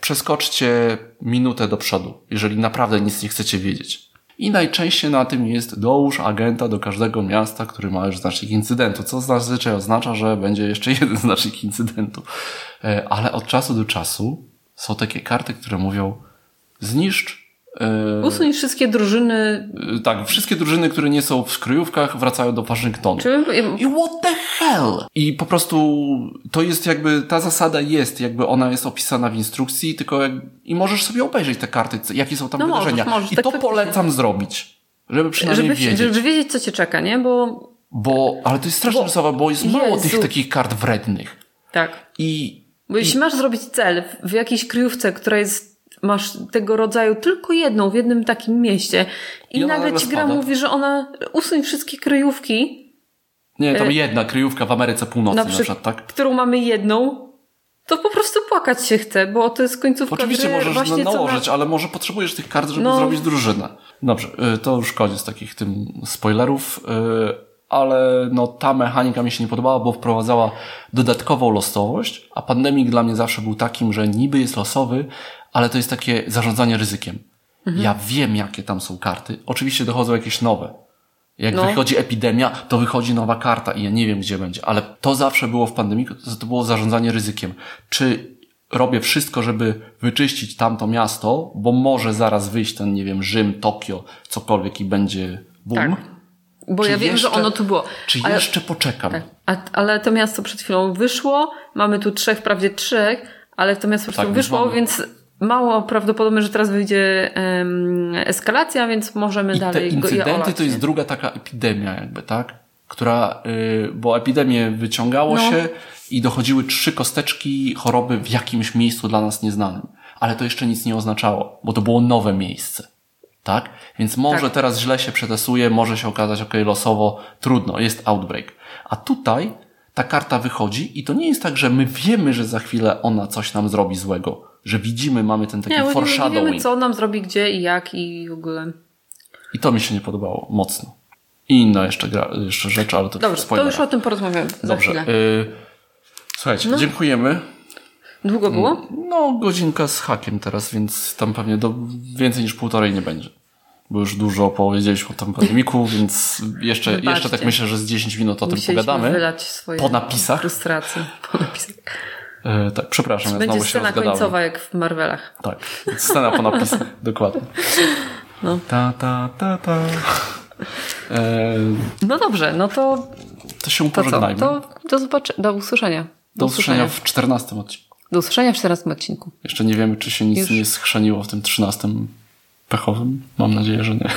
Przeskoczcie minutę do przodu, jeżeli naprawdę nic nie chcecie wiedzieć. I najczęściej na tym jest dołóż agenta do każdego miasta, który ma już znacznik incydentu, co zazwyczaj oznacza, że będzie jeszcze jeden znacznik incydentu. Ale od czasu do czasu są takie karty, które mówią usuń wszystkie drużyny. Tak, wszystkie drużyny, które nie są w kryjówkach, wracają do Waszyngtonu. I what the hell? I po prostu to jest jakby, ta zasada jest, jakby ona jest opisana w instrukcji, tylko i możesz sobie obejrzeć te karty, jakie są tam wydarzenia. Możesz, to polecam zrobić, żeby przynajmniej wiedzieć. Żeby wiedzieć, co cię czeka, nie? Bo ale to jest straszna zabawa, bo jest mało tych takich kart wrednych. Tak. Bo jeśli masz zrobić cel w jakiejś kryjówce, która jest masz tego rodzaju tylko jedną w jednym takim mieście i nagle ci gra mówi, że ona usuń wszystkie kryjówki. Nie, tam jedna kryjówka w Ameryce Północnej na przykład, tak? Którą mamy jedną, to po prostu płakać się chce, bo to jest końcówka gry. Oczywiście możesz nałożyć, ale może potrzebujesz tych kart, żeby zrobić drużynę. Dobrze, to już koniec takich tym spoilerów, ale no ta mechanika mi się nie podobała, bo wprowadzała dodatkową losowość, a Pandemic dla mnie zawsze był takim, że niby jest losowy, ale to jest takie zarządzanie ryzykiem. Ja wiem, jakie tam są karty. Oczywiście dochodzą jakieś nowe. Jak wychodzi epidemia, to wychodzi nowa karta i ja nie wiem, gdzie będzie. Ale to zawsze było w pandemii, to było zarządzanie ryzykiem. Czy robię wszystko, żeby wyczyścić tamto miasto, bo może zaraz wyjść ten, nie wiem, Rzym, Tokio, cokolwiek i będzie boom. Tak. Bo ja wiem, że ono tu było. Jeszcze poczekam. Tak. Ale to miasto przed chwilą wyszło. Mamy tu wprawdzie trzech, ale to miasto przed chwilą wyszło, więc... Mało prawdopodobne, że teraz wyjdzie eskalacja, więc możemy dalej go olać. I te incydenty to jest druga taka epidemia jakby, tak? Która, bo epidemię wyciągało się i dochodziły 3 kosteczki choroby w jakimś miejscu dla nas nieznanym. Ale to jeszcze nic nie oznaczało, bo to było nowe miejsce, tak? Więc może teraz źle się przetestuje, może się okazać, losowo, trudno, jest outbreak. A tutaj ta karta wychodzi i to nie jest tak, że my wiemy, że za chwilę ona coś nam zrobi złego. Że widzimy, mamy ten taki foreshadowing. Nie wiemy, co nam zrobi, gdzie i jak i w ogóle. I to mi się nie podobało mocno. I inna jeszcze rzecz, ale to dobrze, już spoiler. To już o tym porozmawiamy za chwilę. Słuchajcie, dziękujemy. Długo było? No, godzinka z hakiem teraz, więc tam pewnie więcej niż półtorej nie będzie. Bo już dużo powiedzieliśmy o tym pandemiku, więc jeszcze tak myślę, że z 10 minut o tym pogadamy. Wylać swoje po napisach. Frustrację. Po napisach. Tak, przepraszam, ja znowu się rozgadałem. Będzie scena końcowa jak w Marvelach. Tak, scena po napisach, dokładnie. No. Ta. No dobrze, no to... To się pożegnajmy. Do usłyszenia. Do usłyszenia w 14 odcinku. Do usłyszenia w 14 odcinku. Jeszcze nie wiemy, czy się nic już nie schrzeniło w tym 13 pechowym. Mam nadzieję, że nie.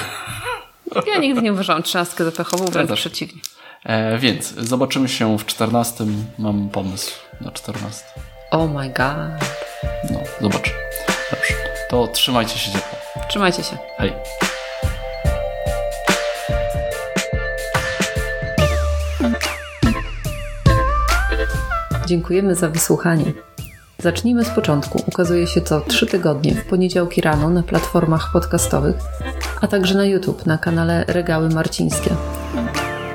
Ja nigdy nie uważam 13 za pechową, wręcz przeciwnie. Więc zobaczymy się w 14. Mam pomysł na 14. Oh my god. No, zobacz. Dobrze. To trzymajcie się ciepło. Trzymajcie się. Hej. Dziękujemy za wysłuchanie. Zacznijmy z początku. Ukazuje się co 3 tygodnie w poniedziałki rano na platformach podcastowych, a także na YouTube na kanale Regały Marcińskie.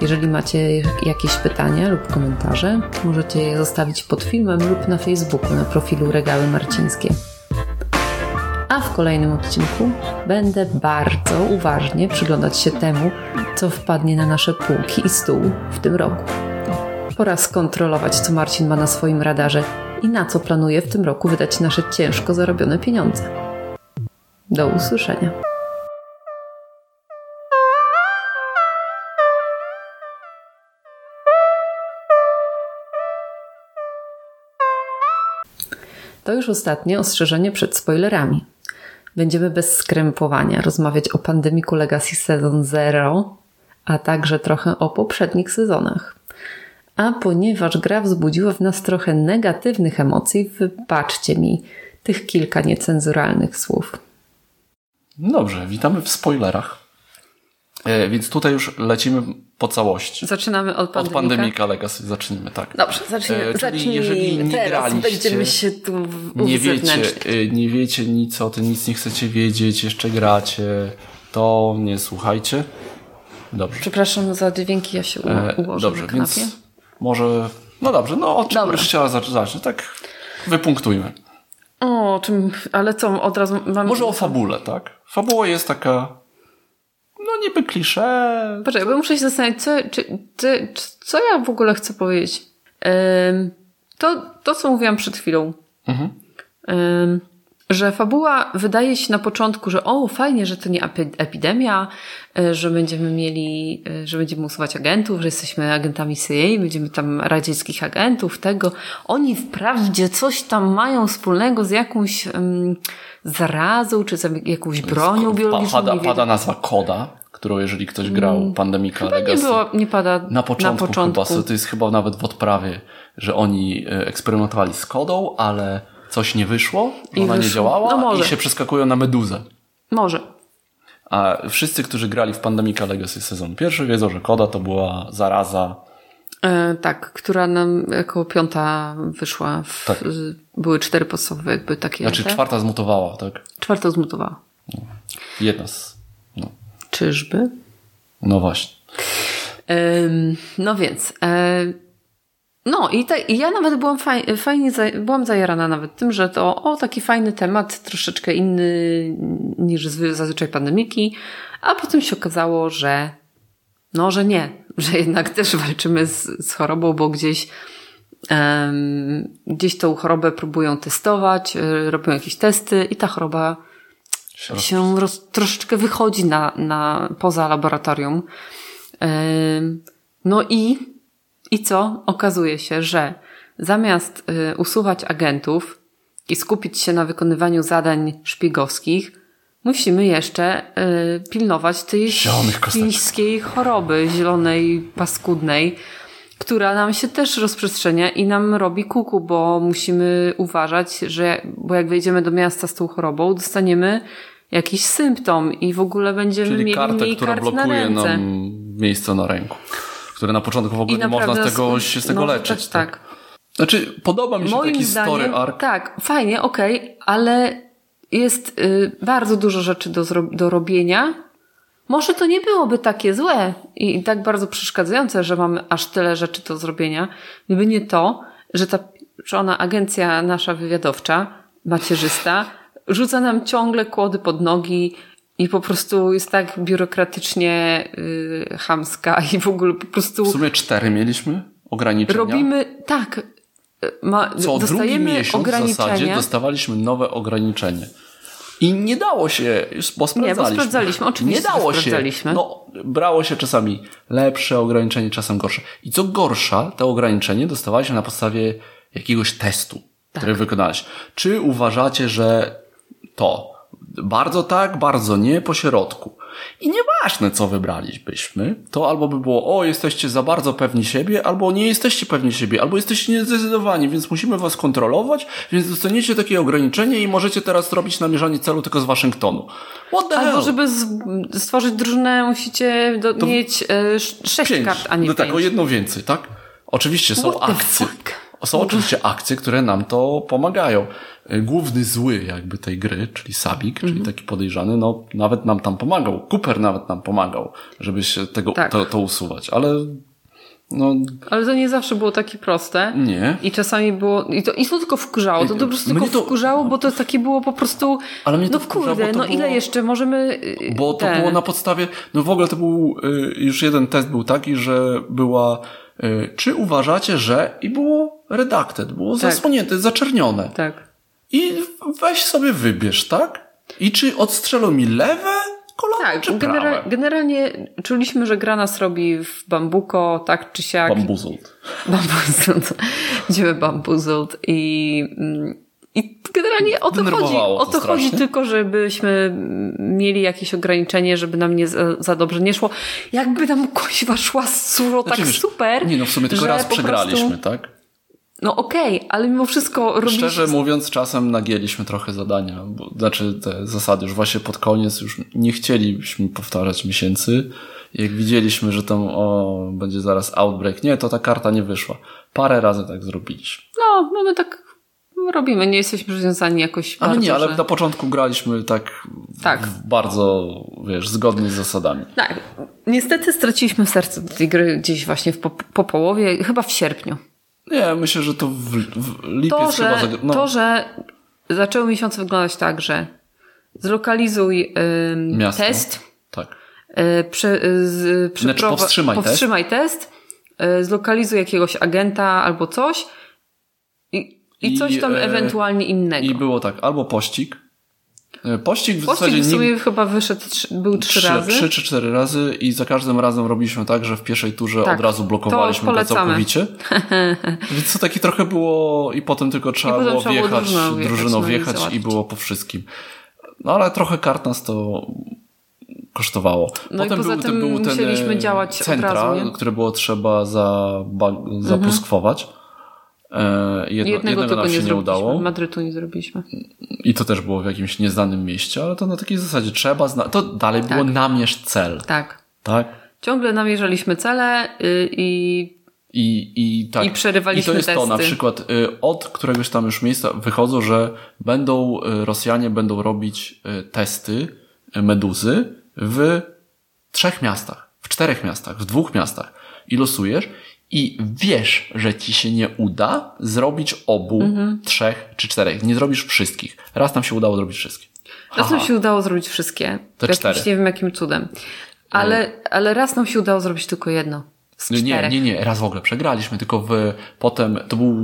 Jeżeli macie jakieś pytania lub komentarze, możecie je zostawić pod filmem lub na Facebooku na profilu Regały Marcińskie. A w kolejnym odcinku będę bardzo uważnie przyglądać się temu, co wpadnie na nasze półki i stół w tym roku. Pora skontrolować, co Marcin ma na swoim radarze i na co planuje w tym roku wydać nasze ciężko zarobione pieniądze. Do usłyszenia. To już ostatnie ostrzeżenie przed spoilerami. Będziemy bez skrępowania rozmawiać o Pandemiku Legacy Sezon 0, a także trochę o poprzednich sezonach. A ponieważ gra wzbudziła w nas trochę negatywnych emocji, wybaczcie mi tych kilka niecenzuralnych słów. Dobrze, witamy w spoilerach. Więc tutaj już lecimy po całości. Zaczynamy od Pandemika Legacy. Zacznijmy, tak. Dobrze, zacznijmy. Jeżeli nie graliście, będziemy się tu nie wiecie nic o tym, nic nie chcecie wiedzieć, jeszcze gracie, to nie słuchajcie. Dobrze. Przepraszam za dźwięki, ja się ułożę dobrze, na kanapie. Więc może... No dobrze, no od czego byś chciała zacząć? Tak wypunktujmy. O czym... Ale co, od razu... Może o fabule, tak? Fabuła jest taka... No niby klisze. Patrz, bo muszę się zastanowić, co ja w ogóle chcę powiedzieć. To, co mówiłam przed chwilą. Mhm. Że fabuła wydaje się na początku, że fajnie, że to nie epidemia, że będziemy usuwać agentów, że jesteśmy agentami CIA, będziemy tam radzieckich agentów, tego. Oni wprawdzie coś tam mają wspólnego z jakąś zarazą, czy z jakąś bronią biologiczną. Pada nazwa Koda, którą jeżeli ktoś grał Pandemica Legacy... Nie pada na początku. Chyba, to jest chyba nawet w odprawie, że oni eksperymentowali z Kodą, ale... Coś nie wyszło, nie działała i się przeskakują na meduzę. Może. A wszyscy, którzy grali w Pandemica Legacy sezon 1 wiedzą, że Koda to była zaraza. Tak, która nam jako 5 wyszła. Tak. Były 4 podstawowe jakby takie. Znaczy 4 zmutowała, tak? 4 zmutowała. No. Jedna z... No. Czyżby? No właśnie. No więc... No i ja nawet byłam byłam zajarana nawet tym, że to taki fajny temat, troszeczkę inny niż zazwyczaj pandemiki, a potem się okazało, że że nie, że jednak też walczymy z chorobą, bo gdzieś tą chorobę próbują testować, robią jakieś testy i ta choroba się troszeczkę wychodzi na poza laboratorium. I co? Okazuje się, że zamiast usuwać agentów i skupić się na wykonywaniu zadań szpiegowskich, musimy jeszcze pilnować tej chińskiej choroby zielonej, paskudnej, która nam się też rozprzestrzenia i nam robi kuku, bo musimy uważać, bo jak wejdziemy do miasta z tą chorobą, dostaniemy jakiś symptom i w ogóle będziemy mieli mniej kart na ręce. Czyli kartę, która blokuje nam miejsce na ręku. które na początku w ogóle nie można z tego leczyć. Tak. Znaczy, podoba mi się moim taki story arc. Tak, fajnie, okej, ale jest bardzo dużo rzeczy do robienia. Może to nie byłoby takie złe i tak bardzo przeszkadzające, że mamy aż tyle rzeczy do zrobienia, gdyby nie to, że ona agencja nasza wywiadowcza, macierzysta, rzuca nam ciągle kłody pod nogi i po prostu jest tak biurokratycznie chamska i w ogóle po prostu... W sumie 4 mieliśmy ograniczenia. Robimy, tak. Co drugi miesiąc w zasadzie dostawaliśmy nowe ograniczenie. I nie dało się, bo sprawdzaliśmy. Oczywiście, nie dało się. No, brało się czasami lepsze ograniczenie, czasem gorsze. I co gorsza, to ograniczenie dostawaliśmy na podstawie jakiegoś testu, który wykonałeś. Czy uważacie, że to bardzo tak, bardzo nie, pośrodku? I nieważne, co wybralibyśmy, to albo by było, jesteście za bardzo pewni siebie, albo nie jesteście pewni siebie, albo jesteście niezdecydowani, więc musimy was kontrolować, więc dostaniecie takie ograniczenie i możecie teraz robić namierzanie celu tylko z Waszyngtonu. What the hell? Albo żeby stworzyć drużynę, musicie mieć 6 kart, a nie 5. No tak, o jedno więcej, tak? Oczywiście są akcje. Są oczywiście akcje, które nam to pomagają. Główny zły jakby tej gry, czyli Sabik, czyli taki podejrzany, no nawet nam tam pomagał. Cooper nawet nam pomagał, żeby się to usuwać, ale no... Ale to nie zawsze było takie proste. Nie. I czasami było... I to tylko wkurzało. To po prostu tylko wkurzało, bo to takie było po prostu... Ale mnie to ile jeszcze możemy... Bo to było na podstawie... No w ogóle to był... Już jeden test był taki, że była... Czy uważacie, że... I było redacted, było zasłonięte, zaczernione. Tak. I weź sobie wybierz, tak? I czy odstrzelą mi lewe kolano, czy prawe? Generalnie czuliśmy, że gra nas robi w bambuko, tak czy siak. Bambuzzled. Będziemy bambuzzled. I generalnie o to chodzi. O to chodzi tylko, żebyśmy mieli jakieś ograniczenie, żeby nam nie za dobrze nie szło. Jakby nam koźwa szła super. Nie, no w sumie tylko raz przegraliśmy, tak? No okej, ale mimo wszystko robiliśmy... Szczerze mówiąc, czasem nagięliśmy trochę zadania. Te zasady już właśnie pod koniec już nie chcieliśmy powtarzać miesięcy. Jak widzieliśmy, że tam będzie zaraz outbreak. Nie, to ta karta nie wyszła. Parę razy tak zrobiliśmy. No, mamy tak... Robimy, nie jesteśmy związani jakoś ale bardzo... Ale na początku graliśmy tak. Bardzo, zgodnie z zasadami. Tak. Niestety straciliśmy serce do tej gry gdzieś właśnie po połowie, chyba w sierpniu. Nie, myślę, że to w lipiec chyba... To, że zaczęły miesiące wyglądać tak, że zlokalizuj test. Tak. Powstrzymaj test. Zlokalizuj jakiegoś agenta albo coś. I coś tam ewentualnie innego. I było tak, albo pościg. Pościg w sumie chyba wyszedł, był 3 razy. 3 czy 4 razy i za każdym razem robiliśmy tak, że w pierwszej turze od razu blokowaliśmy go całkowicie. Więc to takie trochę było i potem tylko trzeba było wjechać, drużyną wjechać i było po wszystkim. No ale trochę kart nas to kosztowało. No potem i poza tym musieliśmy działać centra, od razu, nie? Które było trzeba zapuskwować. Jednego tego nam się nie udało. Madrytu nie zrobiliśmy. I to też było w jakimś nieznanym mieście, ale to na takiej zasadzie trzeba znać. To dalej było namierz cel. Tak. Ciągle namierzaliśmy cele i przerywaliśmy testy. I to jest testy. Na przykład od któregoś tam już miejsca wychodzą, że Rosjanie będą robić testy meduzy w 3 miastach, w 4 miastach, w 2 miastach. I losujesz i wiesz, że ci się nie uda zrobić 3 czy 4. Nie zrobisz wszystkich. Raz nam się udało zrobić wszystkie. Raz nam się udało zrobić wszystkie. Nie wiem jakim cudem. Ale raz nam się udało zrobić tylko jedno. Nie. Raz w ogóle przegraliśmy, tylko potem to był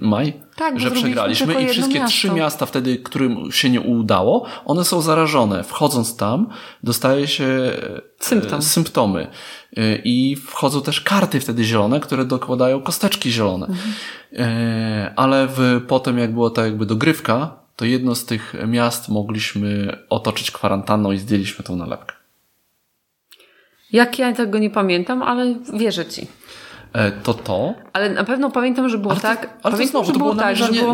maj, że przegraliśmy i wszystkie 3 miasta wtedy, którym się nie udało, one są zarażone. Wchodząc tam, dostaje się symptomy. I wchodzą też karty wtedy zielone, które dokładają kosteczki zielone. Ale potem jak była ta jakby dogrywka, to jedno z tych miast mogliśmy otoczyć kwarantanną i zdjęliśmy tą nalepkę. Jak ja tego nie pamiętam, ale wierzę ci. to. Ale na pewno pamiętam, że było to było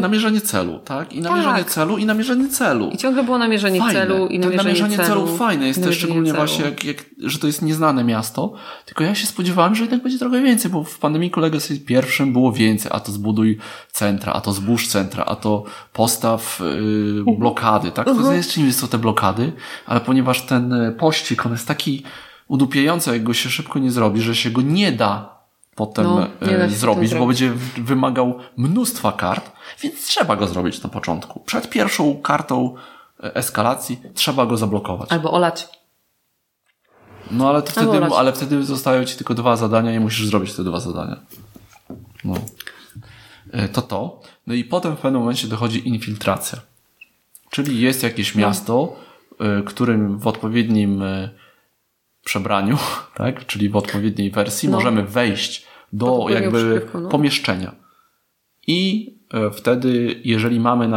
namierzanie celu, tak? I namierzanie celu, i namierzanie celu. I ciągle było namierzanie celu, i namierzanie celu. Fajne jest też, szczególnie właśnie, że to jest nieznane miasto. Tylko ja się spodziewałem, że jednak będzie trochę więcej, bo w Pandemicu Legacy pierwszym było więcej, a to zbuduj centra, a to zbóż centra, a to postaw blokady, tak? To jest czym są te blokady, ale ponieważ ten pościg, on jest taki udupiający, jak go się szybko nie zrobi, że się go nie da potem zrobić, bo będzie wymagał mnóstwa kart, więc trzeba go zrobić na początku. Przed pierwszą kartą eskalacji trzeba go zablokować. Albo olać. No ale to wtedy, ale wtedy zostają ci tylko dwa zadania i musisz zrobić te dwa zadania. No. No i potem w pewnym momencie dochodzi infiltracja. Czyli jest jakieś miasto, którym w odpowiednim przebraniu, tak? Czyli w odpowiedniej wersji możemy wejść do jakby pomieszczenia. I wtedy, jeżeli mamy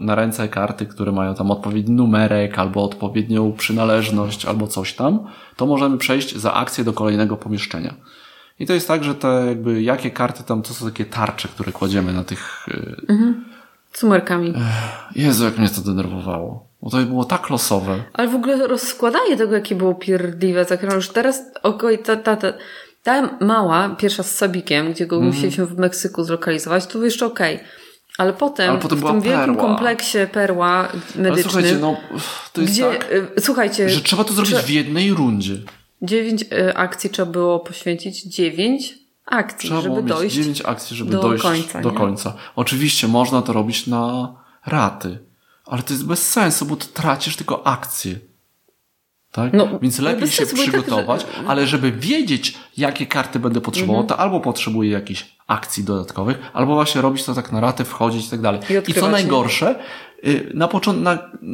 na ręce karty, które mają tam odpowiedni numerek albo odpowiednią przynależność albo coś tam, to możemy przejść za akcję do kolejnego pomieszczenia. I to jest tak, że te jakby jakie karty tam, to są takie tarcze, które kładziemy na tych... Sumerkami. Jezu, jak mnie to denerwowało. Bo to było tak losowe. Ale w ogóle rozkładanie tego, jakie było pierdliwe. Tak, już teraz, ta mała, pierwsza z Sabikiem, gdzie go musieliśmy w Meksyku zlokalizować, to jeszcze okej. Ale potem w tym wielkim kompleksie perła medycznym. Ale słuchajcie, to jest słuchajcie, że trzeba to zrobić w jednej rundzie. 9 akcji trzeba było poświęcić. 9 akcji, żeby dojść 9 akcji, żeby dojść do końca. Oczywiście można to robić na raty. Ale to jest bez sensu, bo ty tracisz tylko akcję. Tak? Więc lepiej się przygotować, ale żeby wiedzieć, jakie karty będę potrzebował, to albo potrzebuję jakichś akcji dodatkowych, albo właśnie robić to tak na raty, wchodzić i tak dalej. I co najgorsze,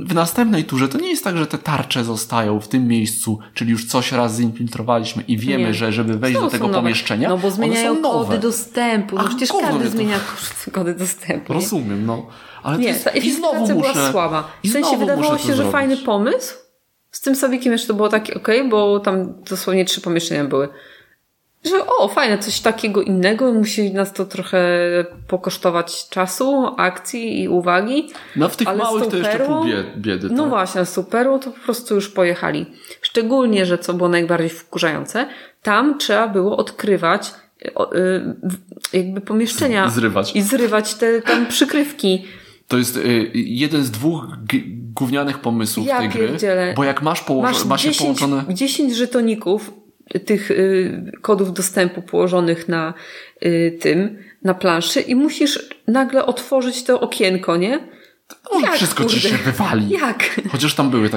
w następnej turze to nie jest tak, że te tarcze zostają w tym miejscu, czyli już coś raz zinfiltrowaliśmy i wiemy, że żeby wejść do tego pomieszczenia, bo zmieniają kody dostępu. No przecież każdy zmienia kody dostępu. Rozumiem, Ale infiltracja była słaba. W sensie wydawało się, że fajny pomysł. Z tym Sabikiem jeszcze to było takie okej, bo tam dosłownie 3 pomieszczenia były. Że fajne, coś takiego innego. Musi nas to trochę pokosztować czasu, akcji i uwagi. No w tych małych to jeszcze pół biedy. No tak? Właśnie, z Superu to po prostu już pojechali. Szczególnie, że co było najbardziej wkurzające, tam trzeba było odkrywać jakby pomieszczenia. I zrywać te tam przykrywki. To jest jeden z 2 gównianych pomysłów tej gry. Bo jak masz 10 żetoników tych kodów dostępu położonych na na planszy i musisz nagle otworzyć to okienko, nie? Jak, wszystko ci się wywali. Jak? Chociaż tam były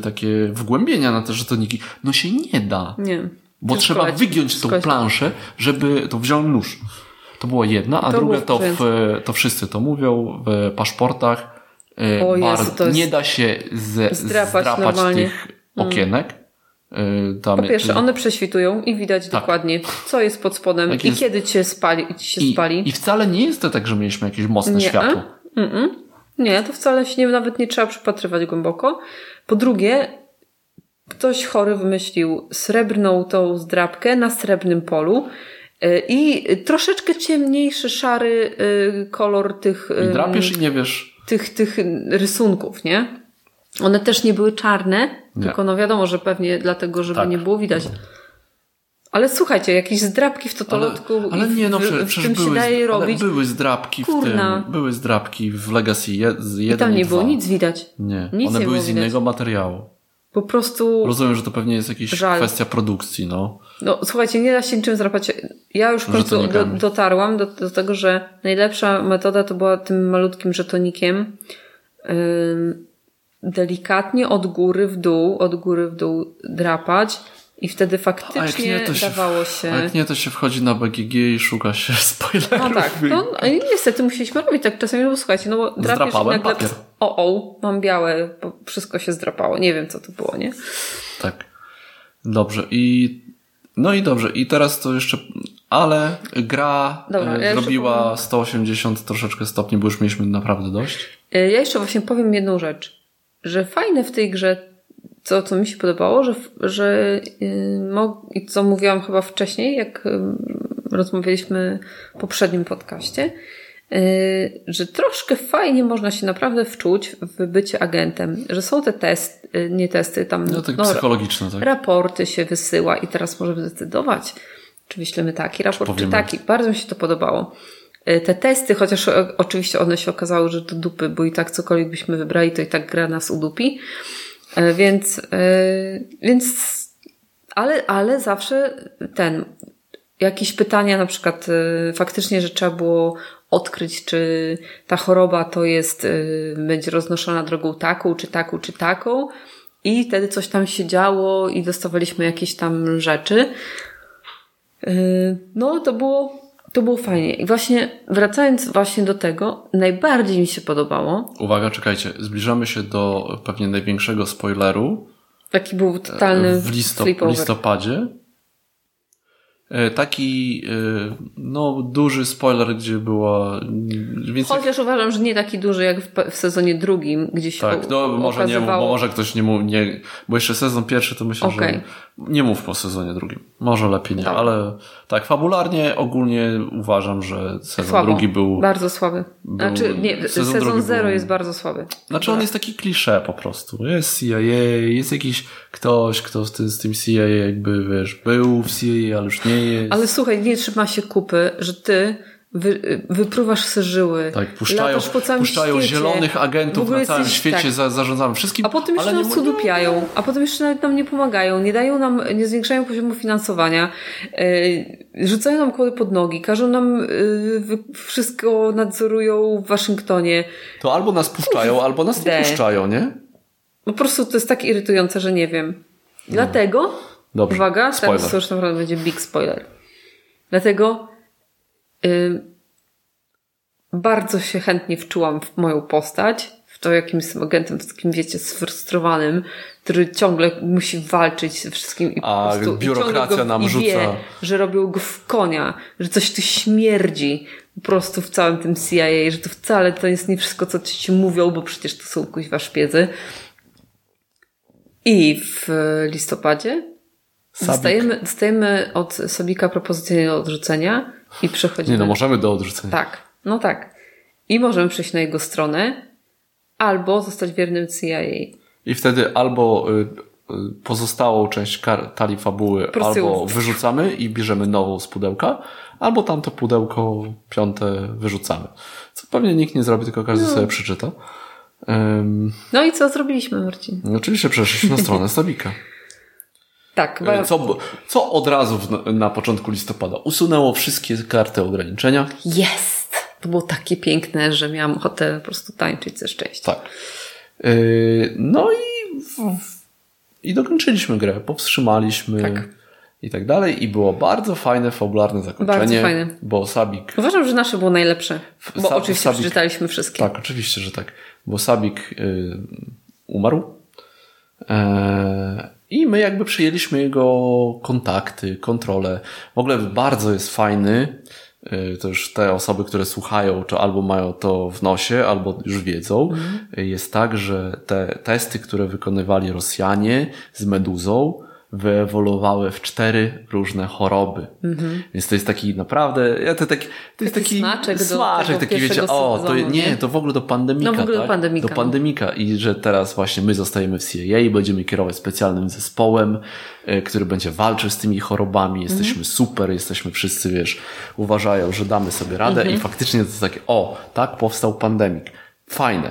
takie wgłębienia na te żetoniki. No się nie da. Nie. Bo trzeba wygiąć tą planszę, żeby to wziął nóż. To była jedna, a druga to wszyscy to mówią w paszportach. Nie da się zdrapać tych okienek. Po pierwsze, one prześwitują i widać dokładnie, co jest pod spodem kiedy cię spali. I wcale nie jest to tak, że mieliśmy jakieś mocne światło. Nie, to wcale się nawet nie trzeba przypatrywać głęboko. Po drugie, ktoś chory wymyślił srebrną tą zdrapkę na srebrnym polu i troszeczkę ciemniejszy, szary kolor tych... I drapiesz i nie wiesz. Tych rysunków, nie? One też nie były czarne, tylko wiadomo, że pewnie dlatego, żeby nie było widać. Ale słuchajcie, jakieś zdrapki w totolotku były zdrapki były zdrapki w Legacy 1 i tam nie było nic widać. Nie. One były z innego materiału. Po prostu... Rozumiem, że to pewnie jest jakaś kwestia produkcji, słuchajcie, nie da się niczym zdrapać. Ja już w końcu dotarłam do tego, że najlepsza metoda to była tym malutkim żetonikiem delikatnie od góry w dół drapać i wtedy faktycznie dawało się... A jak nie, to się wchodzi na BGG i szuka się spoilerów. Niestety musieliśmy robić tak czasami, bo słuchajcie, bo drapiesz zdrapałem nagle... papier. Mam białe, bo wszystko się zdrapało. Nie wiem, co to było, nie? Tak. Dobrze i teraz to jeszcze... Ale gra zrobiła 180 troszeczkę stopni, bo już mieliśmy naprawdę dość. Ja jeszcze właśnie powiem jedną rzecz, że fajne w tej grze co mi się podobało, i co mówiłam chyba wcześniej, jak rozmawialiśmy w poprzednim podcaście, że troszkę fajnie można się naprawdę wczuć w bycie agentem, że są te psychologiczne, tak? Raporty się wysyła i teraz możemy zdecydować, czy wyślemy taki raport, czy taki. Bardzo mi się to podobało. Te testy, chociaż oczywiście one się okazały, że to dupy, bo i tak cokolwiek byśmy wybrali, to i tak gra nas udupi. Ale zawsze jakieś pytania, na przykład faktycznie, że trzeba było odkryć, czy ta choroba to jest, będzie roznoszona drogą taką, czy taką, czy taką. I wtedy coś tam się działo i dostawaliśmy jakieś tam rzeczy. No, to było fajnie. I właśnie wracając do tego, najbardziej mi się podobało. Uwaga, czekajcie, zbliżamy się do pewnie największego spoileru. Taki był totalny w listopadzie. Taki duży spoiler, gdzie była... Chociaż uważam, że nie taki duży jak w sezonie drugim, gdzie się może ktoś nie mówi, bo jeszcze sezon pierwszy to myślę, że nie mów po sezonie drugim. Może lepiej nie, ale tak fabularnie ogólnie uważam, że sezon drugi był... Bardzo słaby. Sezon zero jest bardzo słaby. On jest taki klisze po prostu. Jest CIA, jest jakiś ktoś, kto z tym CIA jakby, był w CIA, ale już nie jest. Ale słuchaj, nie trzyma się kupy, że ty wypruwasz se żyły. Tak, puszczają zielonych agentów na całym świecie, zarządzamy wszystkim. A potem jeszcze nas cudupiają, a potem jeszcze nawet nam nie pomagają, nie zwiększają poziomu finansowania, rzucają nam koły pod nogi, każą nam wszystko nadzorują w Waszyngtonie. To albo nas puszczają, albo nas nie puszczają, nie? Po prostu to jest tak irytujące, że nie wiem. Dlatego, uwaga, teraz już naprawdę będzie big spoiler. Dlatego bardzo się chętnie wczułam w moją postać, w to, jakim jestem agentem, takim, wiecie, sfrustrowanym, który ciągle musi walczyć ze wszystkim i po prostu biurokracja nam rzuca. Wie, że robią go w konia, że coś tu śmierdzi po prostu w całym tym CIA, że to wcale to jest nie wszystko, co ci mówią, bo przecież to są kuźwa szpiedzy. I w listopadzie dostajemy od Sabika propozycję do odrzucenia i przechodzimy. Możemy do odrzucenia. Tak, tak. I możemy przejść na jego stronę albo zostać wiernym CIA. I wtedy albo pozostałą część talii fabuły albo wyrzucamy i bierzemy nową z pudełka, albo tamto pudełko piąte wyrzucamy. Co pewnie nikt nie zrobi, tylko każdy sobie przeczyta. No i co zrobiliśmy, Marcin? Oczywiście przeszliśmy na stronę Sabika. Tak. Co od razu na początku listopada usunęło wszystkie karty ograniczenia. Jest! To było takie piękne, że miałam ochotę po prostu tańczyć ze szczęścia. Tak. I dokończyliśmy grę. Powstrzymaliśmy i tak dalej. I było bardzo fajne, fabularne zakończenie. Bardzo fajne. Bo Sabik... Uważam, że nasze było najlepsze. Bo oczywiście przeczytaliśmy wszystkie. Tak, oczywiście, że tak. Bo Sabik umarł. I my jakby przyjęliśmy jego kontakty, kontrolę. W ogóle bardzo jest fajny. To już te osoby, które słuchają, czy albo mają to w nosie, albo już wiedzą. Jest tak, że te testy, które wykonywali Rosjanie z meduzą, wyewoluowały w 4 różne choroby. Więc to jest taki naprawdę... To jest taki smaczek taki, wiecie, to w ogóle do pandemika. No w ogóle do pandemika. Do pandemika. I że teraz właśnie my zostajemy w CIA i będziemy kierować specjalnym zespołem, który będzie walczył z tymi chorobami. Jesteśmy super, jesteśmy wszyscy, uważają, że damy sobie radę i faktycznie to jest takie, tak powstał pandemik. Fajne.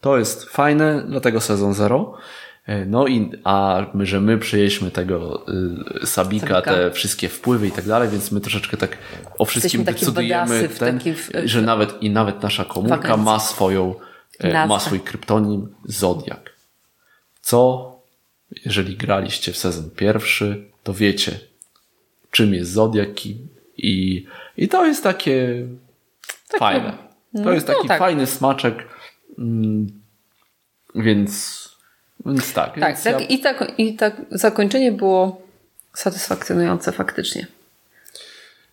To jest fajne, dlatego sezon 0. My przyjęliśmy tego Sabika, te wszystkie wpływy i tak dalej, więc my troszeczkę tak o wszystkim decydujemy, że nawet nasza komórka ma swój kryptonim Zodiak. Co, jeżeli graliście w sezon pierwszy, to wiecie, czym jest Zodiak i to jest takie fajne. To jest taki fajny smaczek, więc zakończenie było satysfakcjonujące faktycznie.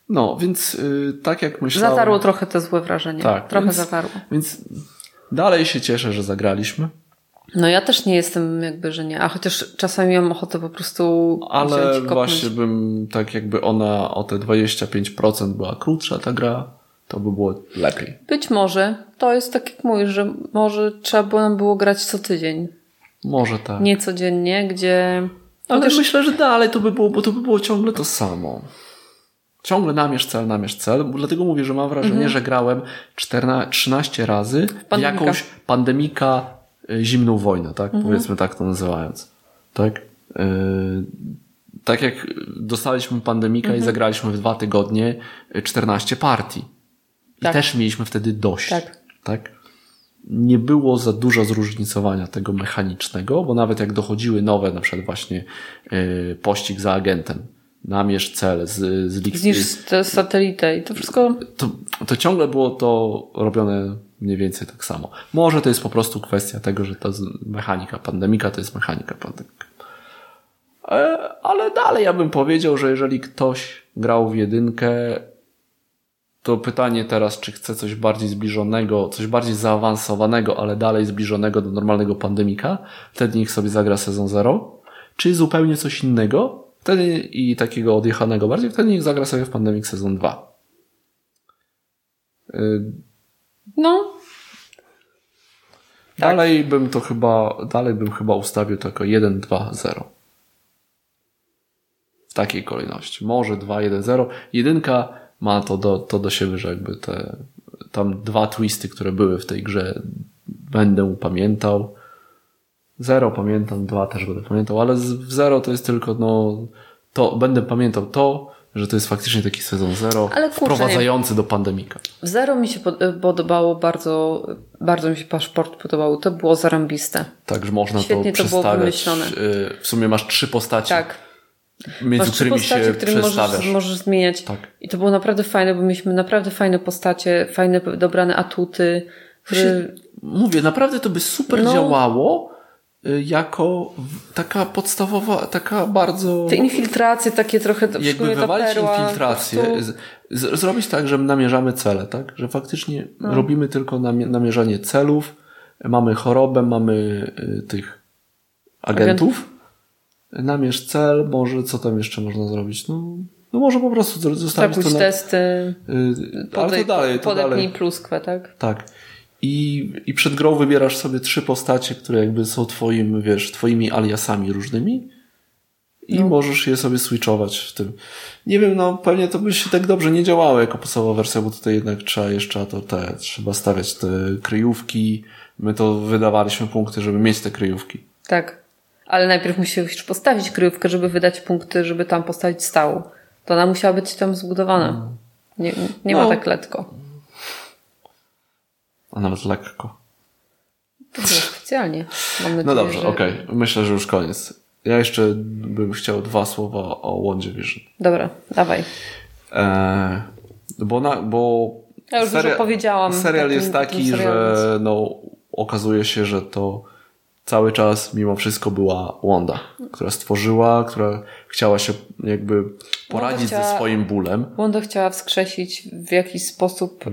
No, więc tak jak myślałem... Zatarło trochę te złe wrażenie. Tak, trochę zatarło. Więc dalej się cieszę, że zagraliśmy. No ja też nie jestem jakby, że nie. A chociaż czasami mam ochotę po prostu... Ale właśnie bym tak jakby ona o te 25% była krótsza ta gra, to by było lepiej. Być może. To jest tak jak mówisz, że może trzeba by nam było grać co tydzień. Może tak. Nie codziennie, gdzie... Ale też myślę, że dalej to by było, bo to by było ciągle to samo. Ciągle namierz cel. Dlatego mówię, że mam wrażenie, że grałem 13 razy w jakąś pandemika, zimną wojnę, tak? Powiedzmy tak to nazywając. Tak? Tak jak dostaliśmy pandemika i zagraliśmy w 2 tygodnie 14 partii. I też mieliśmy wtedy dość. Tak? Nie było za dużo zróżnicowania tego mechanicznego, bo nawet jak dochodziły nowe, na przykład właśnie pościg za agentem, namierz cel, zniszcz satelitę i to wszystko... To ciągle było to robione mniej więcej tak samo. Może to jest po prostu kwestia tego, że ta mechanika pandemika to jest mechanika pandemika. Ale dalej ja bym powiedział, że jeżeli ktoś grał w 1, to pytanie teraz, czy chce coś bardziej zbliżonego, coś bardziej zaawansowanego, ale dalej zbliżonego do normalnego pandemika, wtedy niech sobie zagra sezon 0, czy zupełnie coś innego, wtedy i takiego odjechanego bardziej, wtedy niech zagra sobie w Pandemic sezon 2. No. Dalej bym to chyba, ustawił tylko 1, 2, 0. W takiej kolejności. Może 2, 1, 0. 1 ma to do siebie, że jakby te tam 2 twisty, które były w tej grze, będę pamiętał. 0 pamiętam, 2 też będę pamiętał, ale w 0 to jest tylko to będę pamiętał to, że to jest faktycznie taki sezon 0 wprowadzający do pandemika. W 0 mi się podobało bardzo, bardzo mi się paszport podobał. To było zarąbiste. Także można świetnie to przestawiać. Było wymyślone. W sumie masz 3 postacie. Tak. Między którymi się przestawiasz. Możesz zmieniać. Tak. I to było naprawdę fajne, bo mieliśmy naprawdę fajne postacie, fajne dobrane atuty. Mówię, naprawdę to by super działało jako taka podstawowa, taka bardzo... Te infiltracje takie trochę... Jakby wywalić infiltrację, zrobić tak, że namierzamy cele, tak? Że faktycznie robimy tylko namierzanie celów, mamy chorobę, mamy tych agentów. Namierz cel, może co tam jeszcze można zrobić? No może po prostu zostawić to na... testy, podepnij pluskwę, tak? Tak. I przed grą wybierasz sobie 3 postacie, które jakby są twoimi aliasami różnymi i możesz je sobie switchować w tym. Nie wiem, pewnie to by się tak dobrze nie działało jako podstawowa wersja, bo tutaj jednak trzeba jeszcze trzeba stawiać te kryjówki. My to wydawaliśmy punkty, żeby mieć te kryjówki. Tak. Ale najpierw musisz postawić kryjówkę, żeby wydać punkty, żeby tam postawić stałą. To ona musiała być tam zbudowana. Nie ma tak lekko. A nawet lekko. To było specjalnie. Mam nadzieję, dobrze, okej. Myślę, że już koniec. Ja jeszcze bym chciał 2 słowa o WandaVision. Dobra, dawaj. Bo ja już dużo powiedziałam. Serial jest taki, że okazuje się, że to cały czas mimo wszystko była Wanda, która stworzyła, która chciała się jakby poradzić ze swoim bólem. Wanda chciała wskrzesić w jakiś sposób,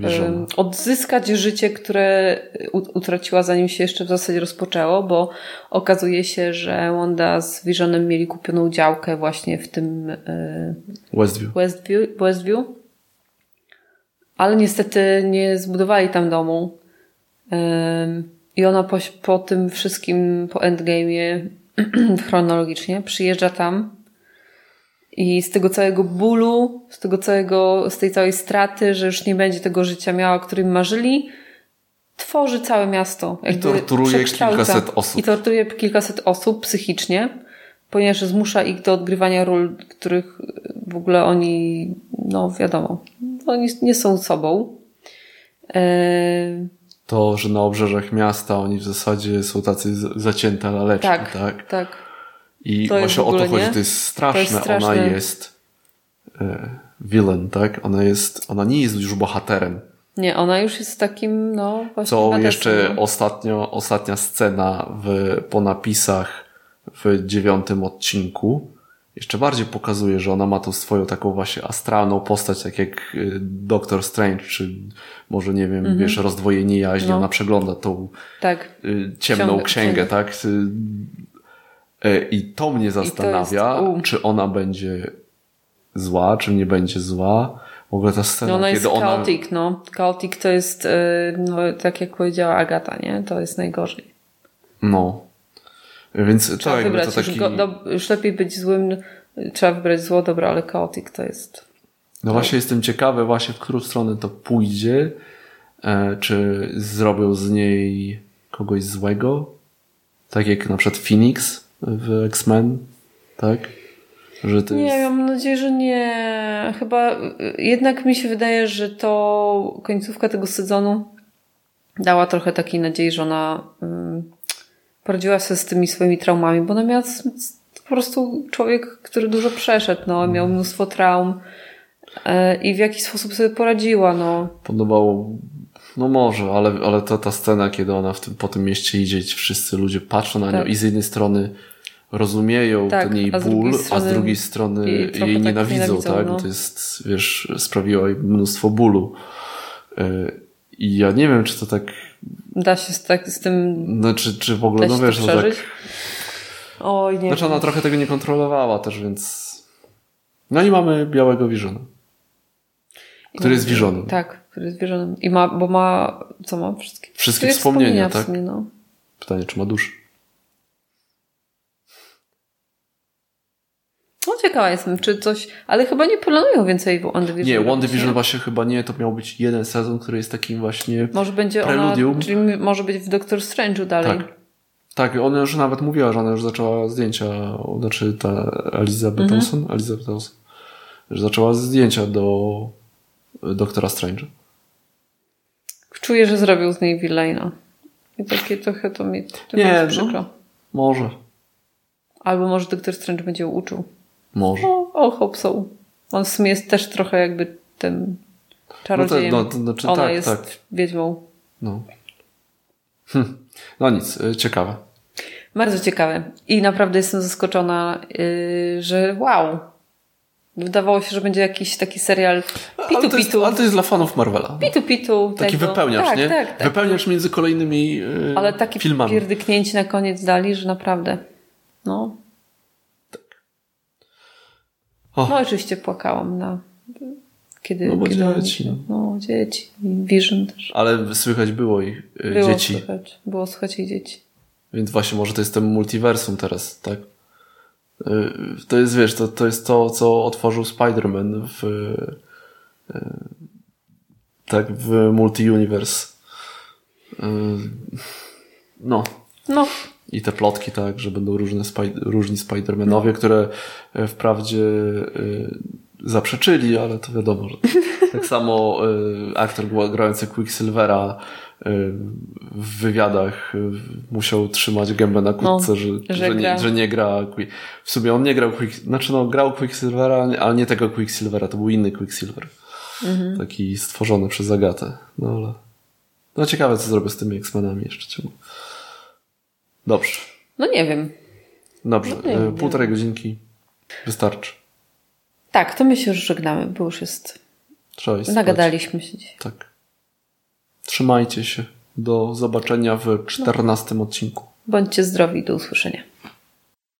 odzyskać życie, które utraciła, zanim się jeszcze w zasadzie rozpoczęło, bo okazuje się, że Wanda z Visionem mieli kupioną działkę właśnie w tym Westview. Ale niestety nie zbudowali tam domu. I ona po tym wszystkim, po endgame'ie chronologicznie przyjeżdża tam i z tego całego bólu, z tej całej straty, że już nie będzie tego życia miała, o którym marzyli, tworzy całe miasto. I torturuje kilkaset osób. Psychicznie, ponieważ zmusza ich do odgrywania ról, których w ogóle oni, oni nie są sobą. To, że na obrzeżach miasta oni w zasadzie są tacy zacięte laleczki, tak? Tak. I to właśnie o to chodzi, to jest straszne. Ona jest villain, tak? Ona nie jest już bohaterem. Nie, ona już jest takim, właśnie co jeszcze ostatnia scena po napisach w 9. odcinku, jeszcze bardziej pokazuje, że ona ma tą swoją taką właśnie astralną postać, tak jak Doktor Strange, czy może, nie wiem, wiesz, rozdwojenie jaźni, ona przegląda tą ciemną księgę, tak? I to mnie zastanawia, czy ona będzie zła, czy nie będzie zła. W ogóle ta scena, no ona kiedy jest chaotic, no. Chaotic to jest, no, tak jak powiedziała Agata, nie? To jest najgorzej. No. Więc trzeba wybrać, to taki... już lepiej być złym, trzeba wybrać zło, dobra, ale chaotic to jest... No właśnie jestem ciekawy właśnie, w którą stronę to pójdzie. Czy zrobią z niej kogoś złego? Tak jak na przykład Phoenix w X-Men, tak? Że to nie, mam nadzieję, że nie. Chyba jednak mi się wydaje, że to końcówka tego sezonu dała trochę takiej nadziei, że ona poradziła sobie z tymi swoimi traumami, bo ona miała po prostu człowiek, który dużo przeszedł, no, miał mnóstwo traum i w jakiś sposób sobie poradziła. No. Podobało, no może, ale ta scena, kiedy ona po tym mieście idzie, wszyscy ludzie patrzą na nią i z jednej strony rozumieją ten jej ból, a z drugiej strony jej nienawidzą, tak? No. To jest, wiesz, sprawiło jej mnóstwo bólu. I ja nie wiem, czy to tak... Da się z tym... Znaczy, czy w ogóle, no wiesz, przeżyć? To tak... Oj, nie. Znaczy ona trochę tego nie kontrolowała też, więc... No i mamy białego Visiona. Który jest Visionem. Tak, który jest Visionem. I ma, bo ma... Co ma? Wszystkie wspomnienia, tak? No. Pytanie, czy ma duszę? No ciekawa jestem, czy coś... Ale chyba nie planują więcej WandaVision. Nie, WandaVision właśnie chyba nie. To miał być jeden sezon, który jest takim właśnie może będzie preludium. Ona, czyli może być w Doktor Strange'u dalej. Tak, ona już nawet mówiła, że ona już zaczęła zdjęcia. Znaczy ta Elizabeth Olsen? Elizabeth Olsen. Że zaczęła zdjęcia do Doktora Strange'a. Czuję, że zrobił z niej Villaina. I takie trochę to mi... To nie, no, przykro. Może. Albo może Doktor Strange będzie ją uczył. Może. O, hope so. On w sumie jest też trochę jakby tym czarodziejem. No to znaczy, ona jest wiedźmą. No. No nic, ciekawe. Bardzo ciekawe. I naprawdę jestem zaskoczona, że wow. Wydawało się, że będzie jakiś taki serial pitu-pitu. Ale to jest dla fanów Marvela. Pitu-pitu. Taki tego. Wypełniacz, tak, nie? Tak, tak. Wypełniacz między kolejnymi filmami. Ale taki pierdyknięci na koniec dali, że naprawdę. No. O. No oczywiście płakałam kiedy dzieci. No dzieci, Vision też. Ale słychać było ich dzieci. Było słychać ich dzieci. Więc właśnie może to jest ten multiversum teraz, tak? To jest, wiesz, to jest to, co otworzył Spider-Man w multi-universe. No. No. I te plotki, tak, że będą różni Spider-Manowie, które wprawdzie zaprzeczyli, ale to wiadomo, że tak samo aktor grający Quicksilvera w wywiadach musiał trzymać gębę na kłódce, że nie gra. W sumie on nie grał grał Quicksilvera, ale nie tego Quicksilvera, to był inny Quicksilver. Taki stworzony przez Agatę. No ale. No ciekawe, co zrobię z tymi X-Menami jeszcze ciągle. Dobrze. No nie wiem. Dobrze. No, nie półtorej godzinki wystarczy. Tak, to my się już żegnamy, bo już jest... Nagadaliśmy się dzisiaj. Tak. Trzymajcie się. Do zobaczenia w 14 odcinku. Bądźcie zdrowi i do usłyszenia.